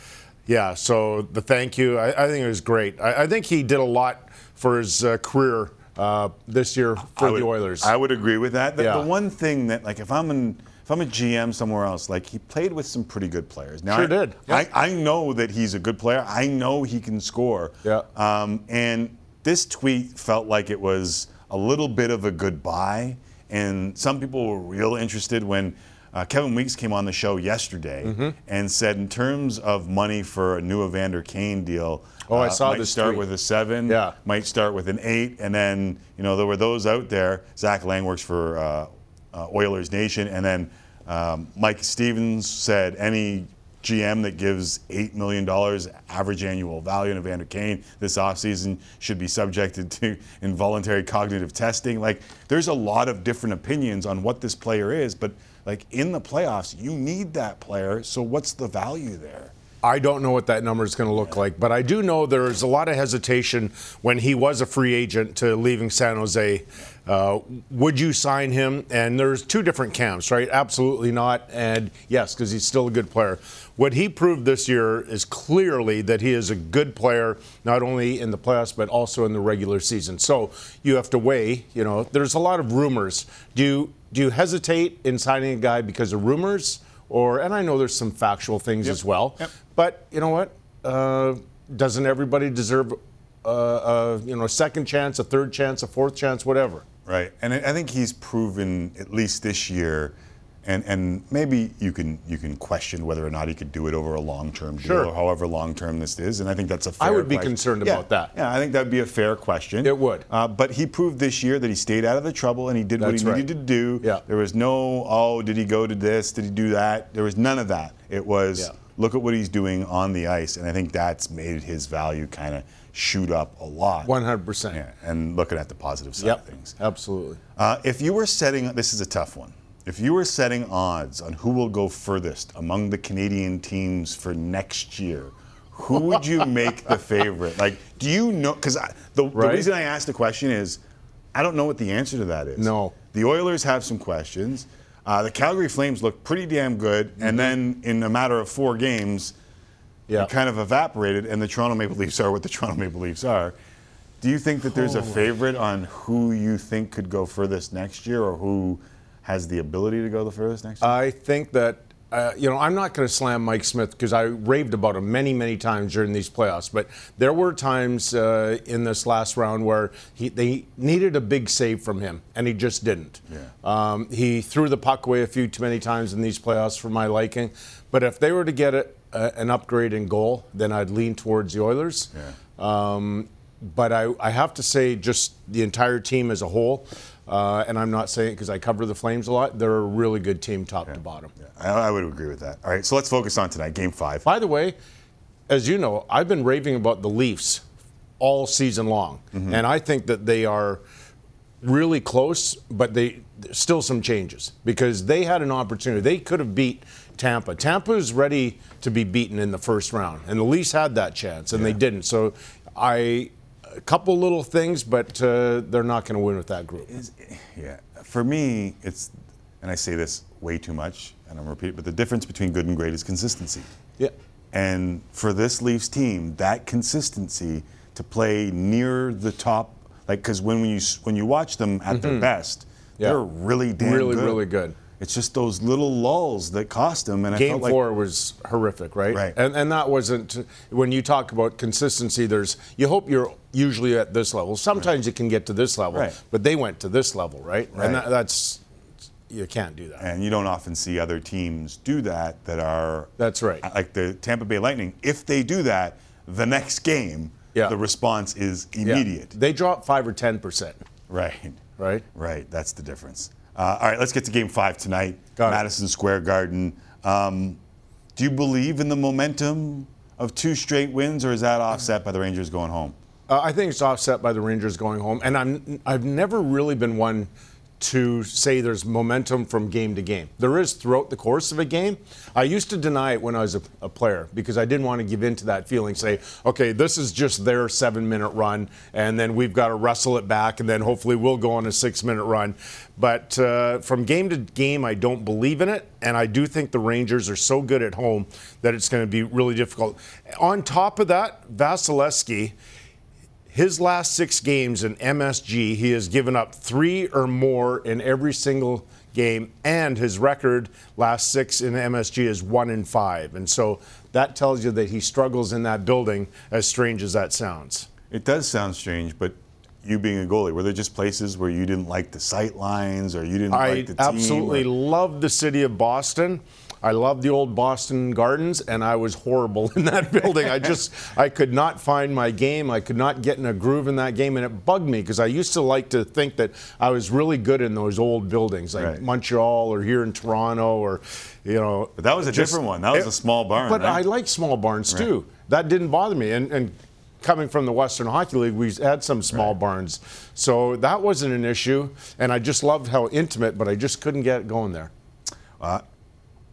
yeah, so the thank you, I, I think it was great. I, I think he did a lot for his uh, career uh, this year for I the would, Oilers. I would agree with that. The, yeah. the one thing that, like, if I'm an, if I'm a G M somewhere else, like, he played with some pretty good players. Now, sure I, did. Yeah. I, I know that he's a good player. I know he can score. Yeah. Um, and this tweet felt like it was a little bit of a goodbye. And some people were real interested when Uh, Kevin Weeks came on the show yesterday mm-hmm. and said, in terms of money for a new Evander Kane deal, oh, uh, I saw might this start tweet. with a seven, yeah. might start with an eight, and then, you know, there were those out there. Zach Lang works for uh, uh, Oilers Nation, and then um, Mike Stevens said any G M that gives eight million dollars average annual value in Evander Kane this offseason should be subjected to involuntary cognitive testing. Like, there's a lot of different opinions on what this player is, but like, in the playoffs, you need that player, so what's the value there? I don't know what that number is going to look like, but I do know there's a lot of hesitation when he was a free agent to leaving San Jose. Uh, would you sign him? And there's two different camps, right? Absolutely not, and yes, because he's still a good player. What he proved this year is clearly that he is a good player, not only in the playoffs, but also in the regular season. So you have to weigh, you know, there's a lot of rumors. Do you, do you hesitate in signing a guy because of rumors? Or, and I know there's some factual things yep. as well, yep. but you know what? Uh, doesn't everybody deserve uh, uh, you know, a second chance, a third chance, a fourth chance, whatever? Right, and I think he's proven, at least this year, and and maybe you can you can question whether or not he could do it over a long-term deal, sure. or however long-term this is, and I think that's a fair question. I would be question. concerned yeah. about that. Yeah, I think that'd be a fair question. It would. Uh, but he proved this year that he stayed out of the trouble and he did that's what he right. needed to do. Yeah. There was no, oh, did he go to this, did he do that? There was none of that. It was, yeah. look at what he's doing on the ice, and I think that's made his value kind of shoot up a lot. one hundred percent. Yeah, and looking at the positive side yep. of things. Absolutely. Uh, if you were setting, this is a tough one. If you were setting odds on who will go furthest among the Canadian teams for next year, who would you make the favorite? Like, do you know? Because the, right? the reason I asked the question is I don't know what the answer to that is. No. The Oilers have some questions. Uh, the Calgary Flames look pretty damn good. Mm-hmm. And then in a matter of four games, yeah. it kind of evaporated, and the Toronto Maple Leafs are what the Toronto Maple Leafs are. Do you think that there's oh. a favorite on who you think could go furthest next year or who has the ability to go the furthest next year? I think that, uh, you know, I'm not going to slam Mike Smith because I raved about him many, many times during these playoffs. But there were times uh, in this last round where he, they needed a big save from him, and he just didn't. Yeah. Um, he threw the puck away a few too many times in these playoffs for my liking. But if they were to get a, a, an upgrade in goal, then I'd lean towards the Oilers. Yeah. Um, but I, I have to say just the entire team as a whole, Uh, and I'm not saying it because I cover the Flames a lot. They're a really good team top yeah. to bottom. Yeah. I, I would agree with that. All right, so let's focus on tonight, Game five. By the way, as you know, I've been raving about the Leafs all season long. Mm-hmm. And I think that they are really close, but they still some changes because they had an opportunity. They could have beat Tampa. Tampa is ready to be beaten in the first round, and the Leafs had that chance, and yeah. they didn't. So I... A couple little things, but uh, they're not going to win with that group. Is, yeah, for me, it's, and I say this way too much, and I'm repeating, but the difference between good and great is consistency. Yeah. And for this Leafs team, that consistency to play near the top, like, because when you when you watch them at mm-hmm. their best, yeah. they're really damn really, good. Really, really good. It's just those little lulls that cost them. And I Game felt like, four was horrific, right? Right. And, and that wasn't, when you talk about consistency, there's, you hope you're usually at this level. Sometimes right. you can get to this level, right. but they went to this level, right? right. And that, that's, you can't do that. And you don't often see other teams do that that are. That's right. Like the Tampa Bay Lightning, if they do that, the next game yeah. the response is immediate. Yeah. They drop five or ten percent. Right. Right? Right. That's the difference. Uh, all right, let's get to game five tonight. Got Madison it. Square Garden. Um, do you believe in the momentum of two straight wins, or is that offset by the Rangers going home? Uh, I think it's offset by the Rangers going home. And I'm, I've never really been one to say there's momentum from game to game. There is throughout the course of a game. I used to deny it when I was a, a player because I didn't want to give in to that feeling, say, okay, this is just their seven-minute run, and then we've got to wrestle it back, and then hopefully we'll go on a six-minute run. But uh, from game to game, I don't believe in it, and I do think the Rangers are so good at home that it's going to be really difficult. On top of that, Vasilevskiy, his last six games in M S G, he has given up three or more in every single game, and his record last six in M S G is one in five. And so that tells you that he struggles in that building, as strange as that sounds. It does sound strange, but you being a goalie, were there just places where you didn't like the sight lines or you didn't I like the team? I absolutely or... love the city of Boston. I love the old Boston Gardens, and I was horrible in that building. I just, I could not find my game. I could not get in a groove in that game, and it bugged me because I used to like to think that I was really good in those old buildings, like right. Montreal or here in Toronto or, you know. But that was a just, different one. That was it, a small barn. But right? I like small barns, too. Right. That didn't bother me. And, and coming from the Western Hockey League, we had some small right. barns. So that wasn't an issue, and I just loved how intimate, but I just couldn't get it going there. Uh,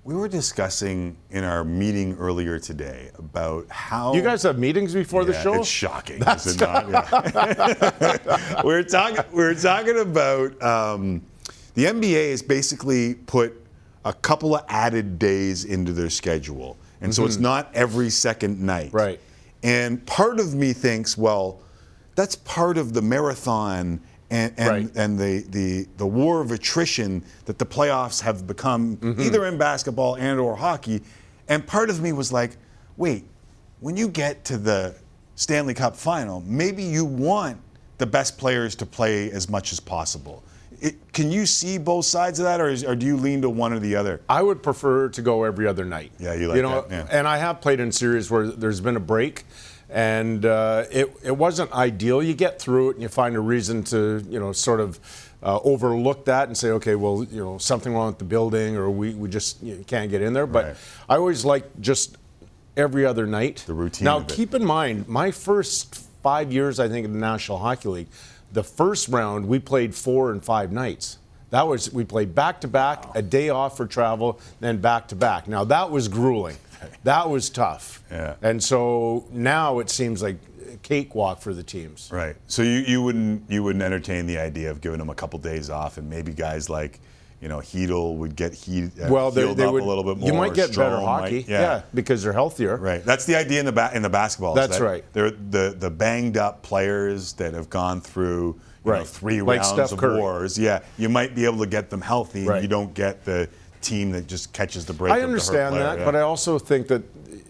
We were discussing in our meeting earlier today about how... You guys have meetings before yeah, the show? It's shocking. That's is it not? Yeah. we're, talk, we're talking about um, the N B A has basically put a couple of added days into their schedule. And mm-hmm. so it's not every second night. Right. And part of me thinks, well, that's part of the marathon and and, right. and the, the, the war of attrition that the playoffs have become, mm-hmm. either in basketball and or hockey. And part of me was like, wait, when you get to the Stanley Cup final, maybe you want the best players to play as much as possible. It, can you see both sides of that, or, is, or do you lean to one or the other? I would prefer to go every other night. Yeah, you like you know, that. Yeah. And I have played in series where there's been a break. And uh, it, it wasn't ideal. You get through it and you find a reason to, you know, sort of uh, overlook that and say, okay, well, you know, something wrong with the building or we, we just you know, can't get in there. But right. I always like just every other night. The routine Now, keep in mind, my first five years, I think, in the National Hockey League, the first round we played four and five nights. That was, we played back-to-back, wow. a day off for travel, then back-to-back. Now, that was grueling. That was tough. Yeah. And so now it seems like a cakewalk for the teams. Right. So you, you wouldn't you wouldn't entertain the idea of giving them a couple days off and maybe guys like, you know, Chytil would get heat, uh, well, they, healed they up would, a little bit more. You might get better hockey. Might, yeah. yeah, because they're healthier. Right. That's the idea in the ba- in the basketball. That's that right. They're the, the banged-up players that have gone through you right. know, three like rounds Steph of Curry. wars. Yeah, you might be able to get them healthy right. and you don't get the team that just catches the break. I understand player, that, yeah. but I also think that,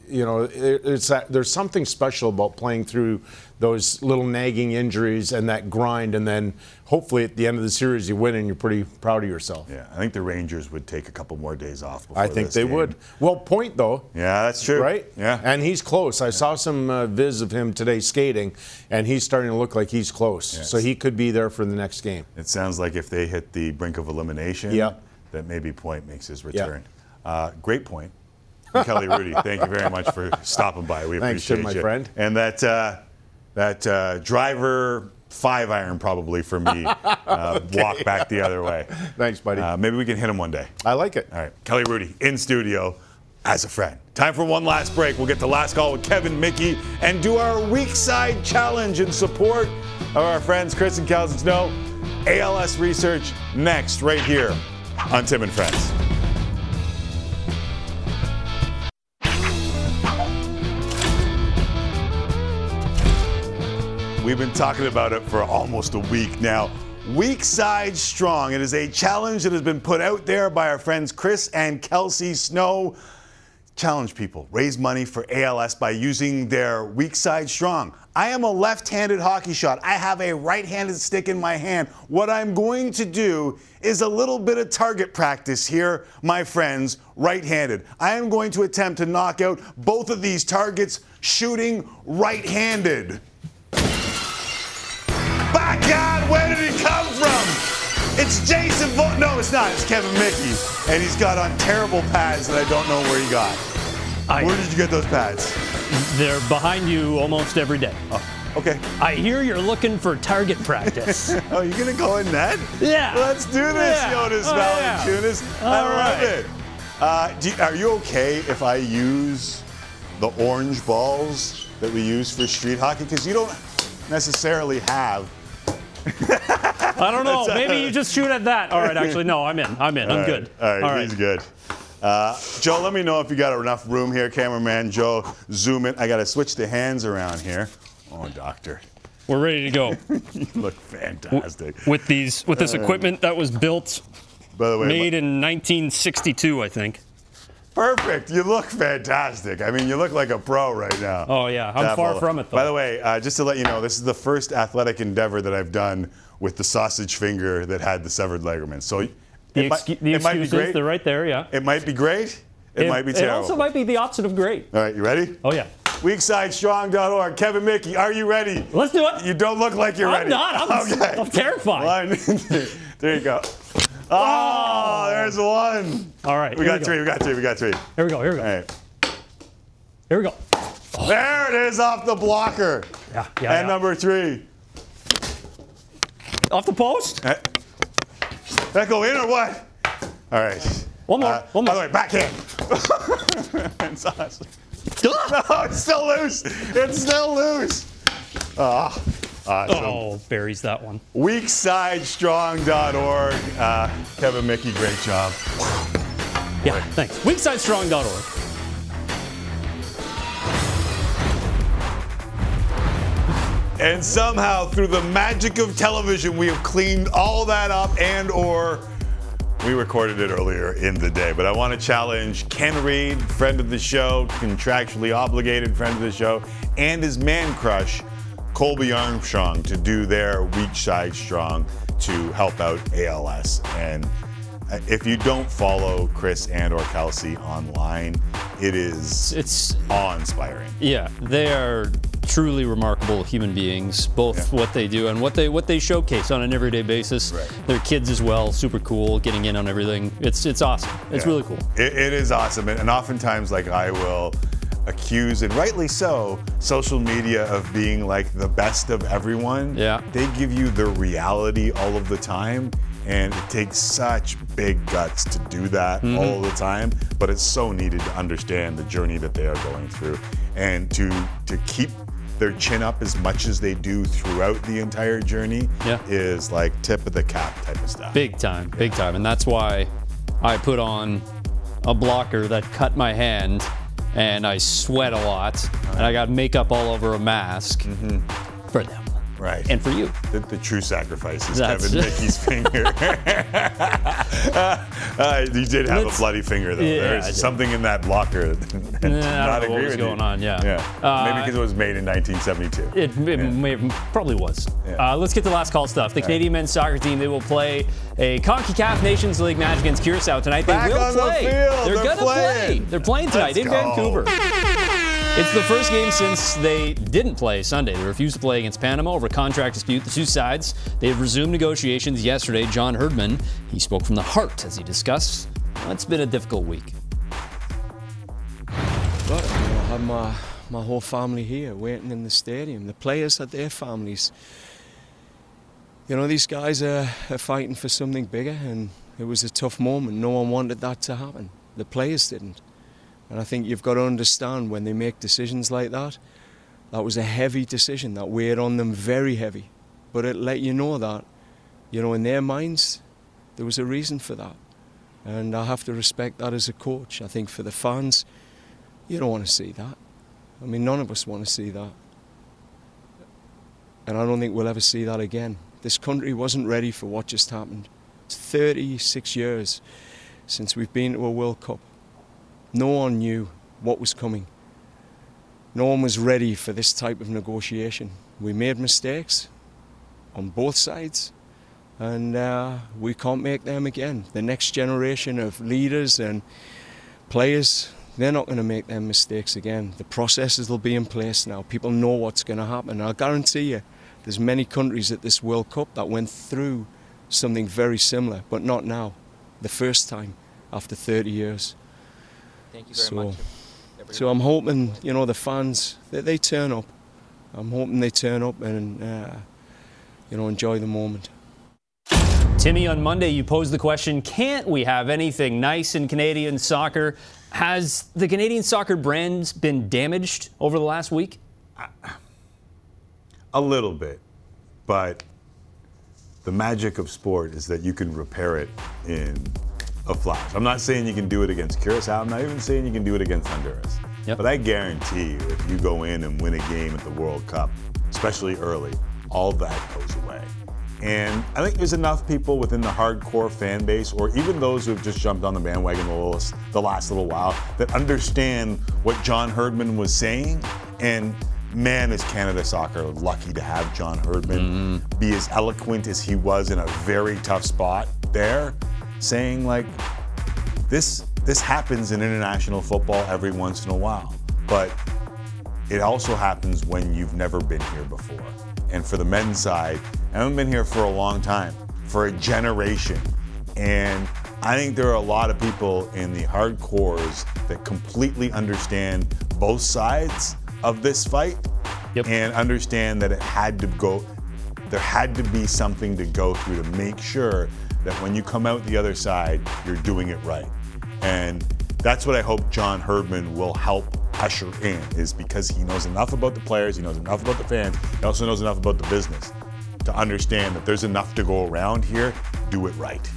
you know, it, it's that there's something special about playing through those little nagging injuries and that grind, and then hopefully at the end of the series you win and you're pretty proud of yourself. Yeah, I think the Rangers would take a couple more days off. Before I think they game. would. Well, Point though. Yeah, that's true. Right. Yeah, and he's close. I yeah. saw some uh, viz of him today skating, and he's starting to look like he's close. Yes. So he could be there for the next game. It sounds like if they hit the brink of elimination. Yeah. That maybe Point makes his return. Yeah. Uh, great point. And Kelly Rudy, thank you very much for stopping by. We Thanks appreciate it. Thanks, my you. friend. And that uh, that uh, driver five iron probably for me uh, okay. walk back the other way. Thanks, buddy. Uh, maybe we can hit him one day. I like it. All right, Kelly Rudy in studio as a friend. Time for one last break. We'll get the last call with Kevin Mickey and do our weak side challenge in support of our friends Chris and Kelsey Snow. A L S Research next right here on Tim and Friends. We've been talking about it for almost a week now. Weak Side Strong. It is a challenge that has been put out there by our friends Chris and Kelsey Snow. Challenge people. Raise money for A L S by using their weak side strong. I am a left-handed hockey shot. I have a right-handed stick in my hand. What I'm going to do is a little bit of target practice here, my friends, right-handed. I am going to attempt to knock out both of these targets shooting right-handed. By God, where did it come from? It's Jason Vo- No, it's not. It's Kevin Mickey. And he's got on terrible pads that I don't know where he got. I, where did you get those pads? They're behind you almost every day. Oh, okay. I hear you're looking for target practice. Oh, you're going to go in net? Yeah. Let's do this, yeah. Jonas oh, Valanciunas. Yeah. I love right. it. Uh, do you, are you okay if I use the orange balls that we use for street hockey? Because you don't necessarily have... I don't know. Maybe you just shoot at that. All right, actually, no, I'm in. I'm in. I'm good. All right, all right. He's good. Uh, Joe, let me know if you got enough room here, cameraman. Joe, zoom in. I got to switch the hands around here. Oh, doctor. We're ready to go. You look fantastic. With these, with this equipment that was built, by the way, made in nineteen sixty-two, I think. Perfect. You look fantastic. I mean, you look like a pro right now. Oh, yeah. I'm far from it, though. By the way, uh, just to let you know, this is the first athletic endeavor that I've done with the sausage finger that had the severed ligament. So the excuses, they're right there, yeah. It might be great. It, it might be terrible. It also might be the opposite of great. All right, you ready? Oh, yeah. weak side strong dot org. Kevin Mickey, are you ready? Let's do it. You don't look like you're I'm ready. Not. I'm not. Okay. I'm terrified. There you go. Oh, oh, there's one. All right. We got we three. Go. We got three. We got three. Here we go. Here we go. All right. Here we go. Oh. There it is off the blocker. Yeah. yeah and yeah. number three. Off the post? Right. That go in or what? All right. One more. Uh, one more. By the way, backhand. It's awesome. No, it's still loose. It's still loose. Oh. Awesome. Oh, buries that one. weak side strong dot org. Uh, Kevin Mickey, great job. Yeah, right. Thanks. weak side strong dot org. And somehow, through the magic of television, we have cleaned all that up and or we recorded it earlier in the day. But I want to challenge Ken Reed, friend of the show, contractually obligated friend of the show, and his man crush, Colby Armstrong, to do their weak side strong to help out A L S. And if you don't follow Chris and or Kelsey online, it is it's awe-inspiring. Yeah, they are truly remarkable human beings, both yeah. what they do and what they what they showcase on an everyday basis. Right. Their kids as well, super cool, getting in on everything. It's it's awesome. It's yeah. really cool. It, it is awesome, and, and oftentimes, like I will. accuse, and rightly so, social media of being like the best of everyone. Yeah. They give you the reality all of the time, and it takes such big guts to do that mm-hmm. all the time, but it's so needed to understand the journey that they are going through and to to keep their chin up as much as they do throughout the entire journey yeah. is like tip of the cap type of stuff. Big time, yeah. big time. And that's why I put on a blocker that cut my hand and I sweat a lot, right. and I got makeup all over a mask mm-hmm. for them. Right. And for you. The, the true sacrifice is That's Kevin Mickey's finger. uh, uh, you did have Let's, a bloody finger, though. Yeah, There's something in that blocker that did yeah, not agree what was with going you. on, yeah. yeah. Uh, Maybe because it was made in nineteen seventy-two. It, it yeah. may have, probably was. Yeah. Uh, let's get to last call stuff. The all Canadian right. men's soccer team, they will play a CONCACAF Nations League match against Curacao tonight. They Back will on play. The field. They're, They're going to play. They're playing tonight Let's in go. Vancouver. It's the first game since they didn't play Sunday. They refused to play against Panama over a contract dispute. The two sides, they've resumed negotiations yesterday. John Herdman, he spoke from the heart as he discussed, well, it's been a difficult week. But I have my, my whole family here waiting in the stadium. The players had their families. You know, these guys are, are fighting for something bigger, and it was a tough moment. No one wanted that to happen. The players didn't. And I think you've got to understand when they make decisions like that, that was a heavy decision that weighed on them, very heavy. But it let you know that, you know, in their minds, there was a reason for that. And I have to respect that as a coach. I think for the fans, you don't want to see that. I mean, none of us want to see that. And I don't think we'll ever see that again. This country wasn't ready for what just happened. It's thirty-six years since we've been to a World Cup. No one knew what was coming. No one was ready for this type of negotiation. We made mistakes on both sides, and uh, we can't make them again. The next generation of leaders and players, they're not going to make them mistakes again. The processes will be in place now. People know what's going to happen. And I'll guarantee you, there's many countries at this World Cup that went through something very similar, but not now. The first time after thirty years. Thank you very so, much. Everybody. So I'm hoping, you know, the fans, that they, they turn up. I'm hoping they turn up and, uh, you know, enjoy the moment. Timmy, on Monday you posed the question, can't we have anything nice in Canadian soccer? Has the Canadian soccer brand been damaged over the last week? A little bit, but the magic of sport is that you can repair it in a flash. I'm not saying you can do it against Curacao. I'm not even saying you can do it against Honduras. Yep. But I guarantee you, if you go in and win a game at the World Cup, especially early, all that goes away. And I think there's enough people within the hardcore fan base, or even those who have just jumped on the bandwagon the last, the last little while, that understand what John Herdman was saying. And man, is Canada Soccer lucky to have John Herdman mm. be as eloquent as he was in a very tough spot there, saying like, this, this happens in international football every once in a while, but it also happens when you've never been here before. And for the men's side, I haven't been here for a long time, for a generation. And I think there are a lot of people in the hardcores that completely understand both sides of this fight yep. and understand that it had to go, there had to be something to go through to make sure that when you come out the other side, you're doing it right. And that's what I hope John Herdman will help usher in, is because he knows enough about the players, he knows enough about the fans, he also knows enough about the business to understand that there's enough to go around here, do it right.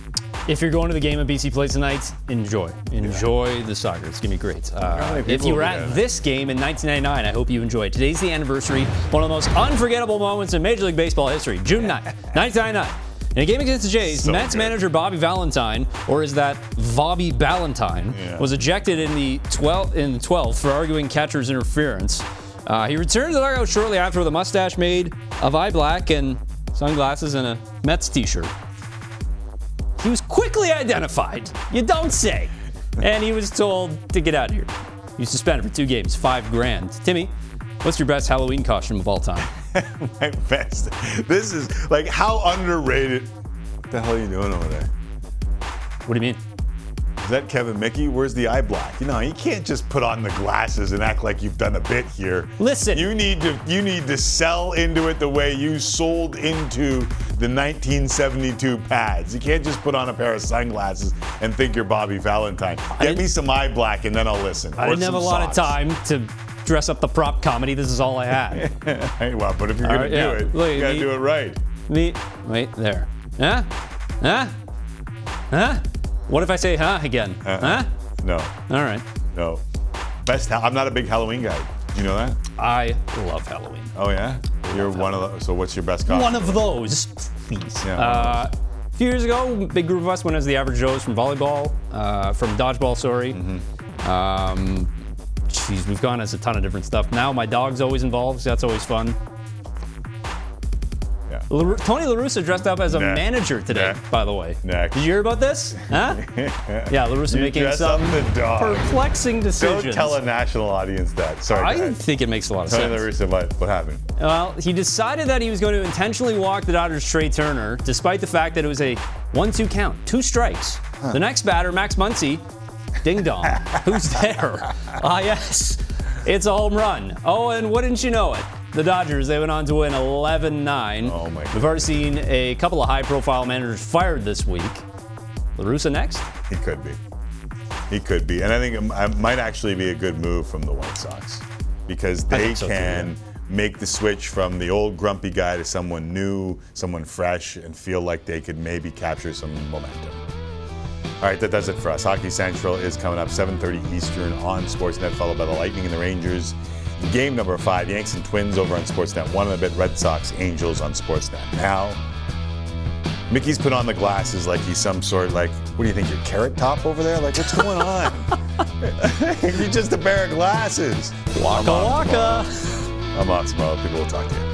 If you're going to the game at B C Play tonight, enjoy. Enjoy yeah. the soccer. It's going to be great. Uh, if you were at this game in nineteen ninety-nine, I hope you enjoyed. Today's the anniversary, one of the most unforgettable moments in Major League Baseball history, June ninth, nineteen ninety-nine. In a game against the Jays, so Mets good. manager Bobby Valentine, or is that Bobby Ballantyne, yeah. was ejected in the twelfth for arguing catcher's interference. Uh, he returned to the dugout shortly after with a mustache made of eye black and sunglasses and a Mets t-shirt. He was quickly identified, you don't say, and he was told to get out of here. He was suspended for two games, five grand. Timmy, what's your best Halloween costume of all time? My best. This is, like, how underrated. What the hell are you doing over there? What do you mean? Is that Kevin Mickey? Where's the eye black? You know, you can't just put on the glasses and act like you've done a bit here. Listen. You need to you need to sell into it the way you sold into the nineteen seventy-two pads. You can't just put on a pair of sunglasses and think you're Bobby Valentine. Get me some eye black and then I'll listen. I didn't have a lot of time to dress up the prop comedy. This is all I had. Hey, well, but if you're going to do it, you got to do it right. Me, wait there. Huh? Huh? Huh? What if I say huh again? Uh, huh? No. All right. No. Best. I'm not a big Halloween guy. Do you know that? I love Halloween. Oh yeah. You're one Halloween. of those. So what's your best costume? One of those, please. Yeah, uh, of those. A few years ago, a big group of us went as the Average Joes from volleyball, uh, from dodgeball. Sorry. Mm-hmm. um, geez, we've gone as a ton of different stuff. Now my dog's always involved. So that's always fun. La Tony La Russa dressed up as a Next. manager today, Next. by the way. Next. Did you hear about this? Huh? Yeah, La Russa making some perplexing decisions. Don't tell a national audience that. Sorry. I think it makes a lot of Tony sense. Tony La Russa, what, what happened? Well, he decided that he was going to intentionally walk the Dodgers' Trey Turner, despite the fact that it was a one two count, two strikes. Huh. The next batter, Max Muncy, ding dong. Who's there? Ah, yes. It's a home run. Oh, and wouldn't you know it? The Dodgers, they went on to win eleven nine. Oh my God. We've already seen a couple of high-profile managers fired this week. La Russa next? He could be. He could be. And I think it might actually be a good move from the White Sox, because they so can too, yeah. make the switch from the old grumpy guy to someone new, someone fresh, and feel like they could maybe capture some momentum. All right, that does it for us. Hockey Central is coming up seven thirty Eastern on Sportsnet, followed by the Lightning and the Rangers. Game number five, Yanks and Twins over on Sportsnet one, and a bit Red Sox, Angels on Sportsnet now. Mickey's put on the glasses like he's some sort, like, what do you think, your Carrot Top over there? Like, what's going on? You're just a pair of glasses. Waka waka. I'm on Smoke. People will talk to you.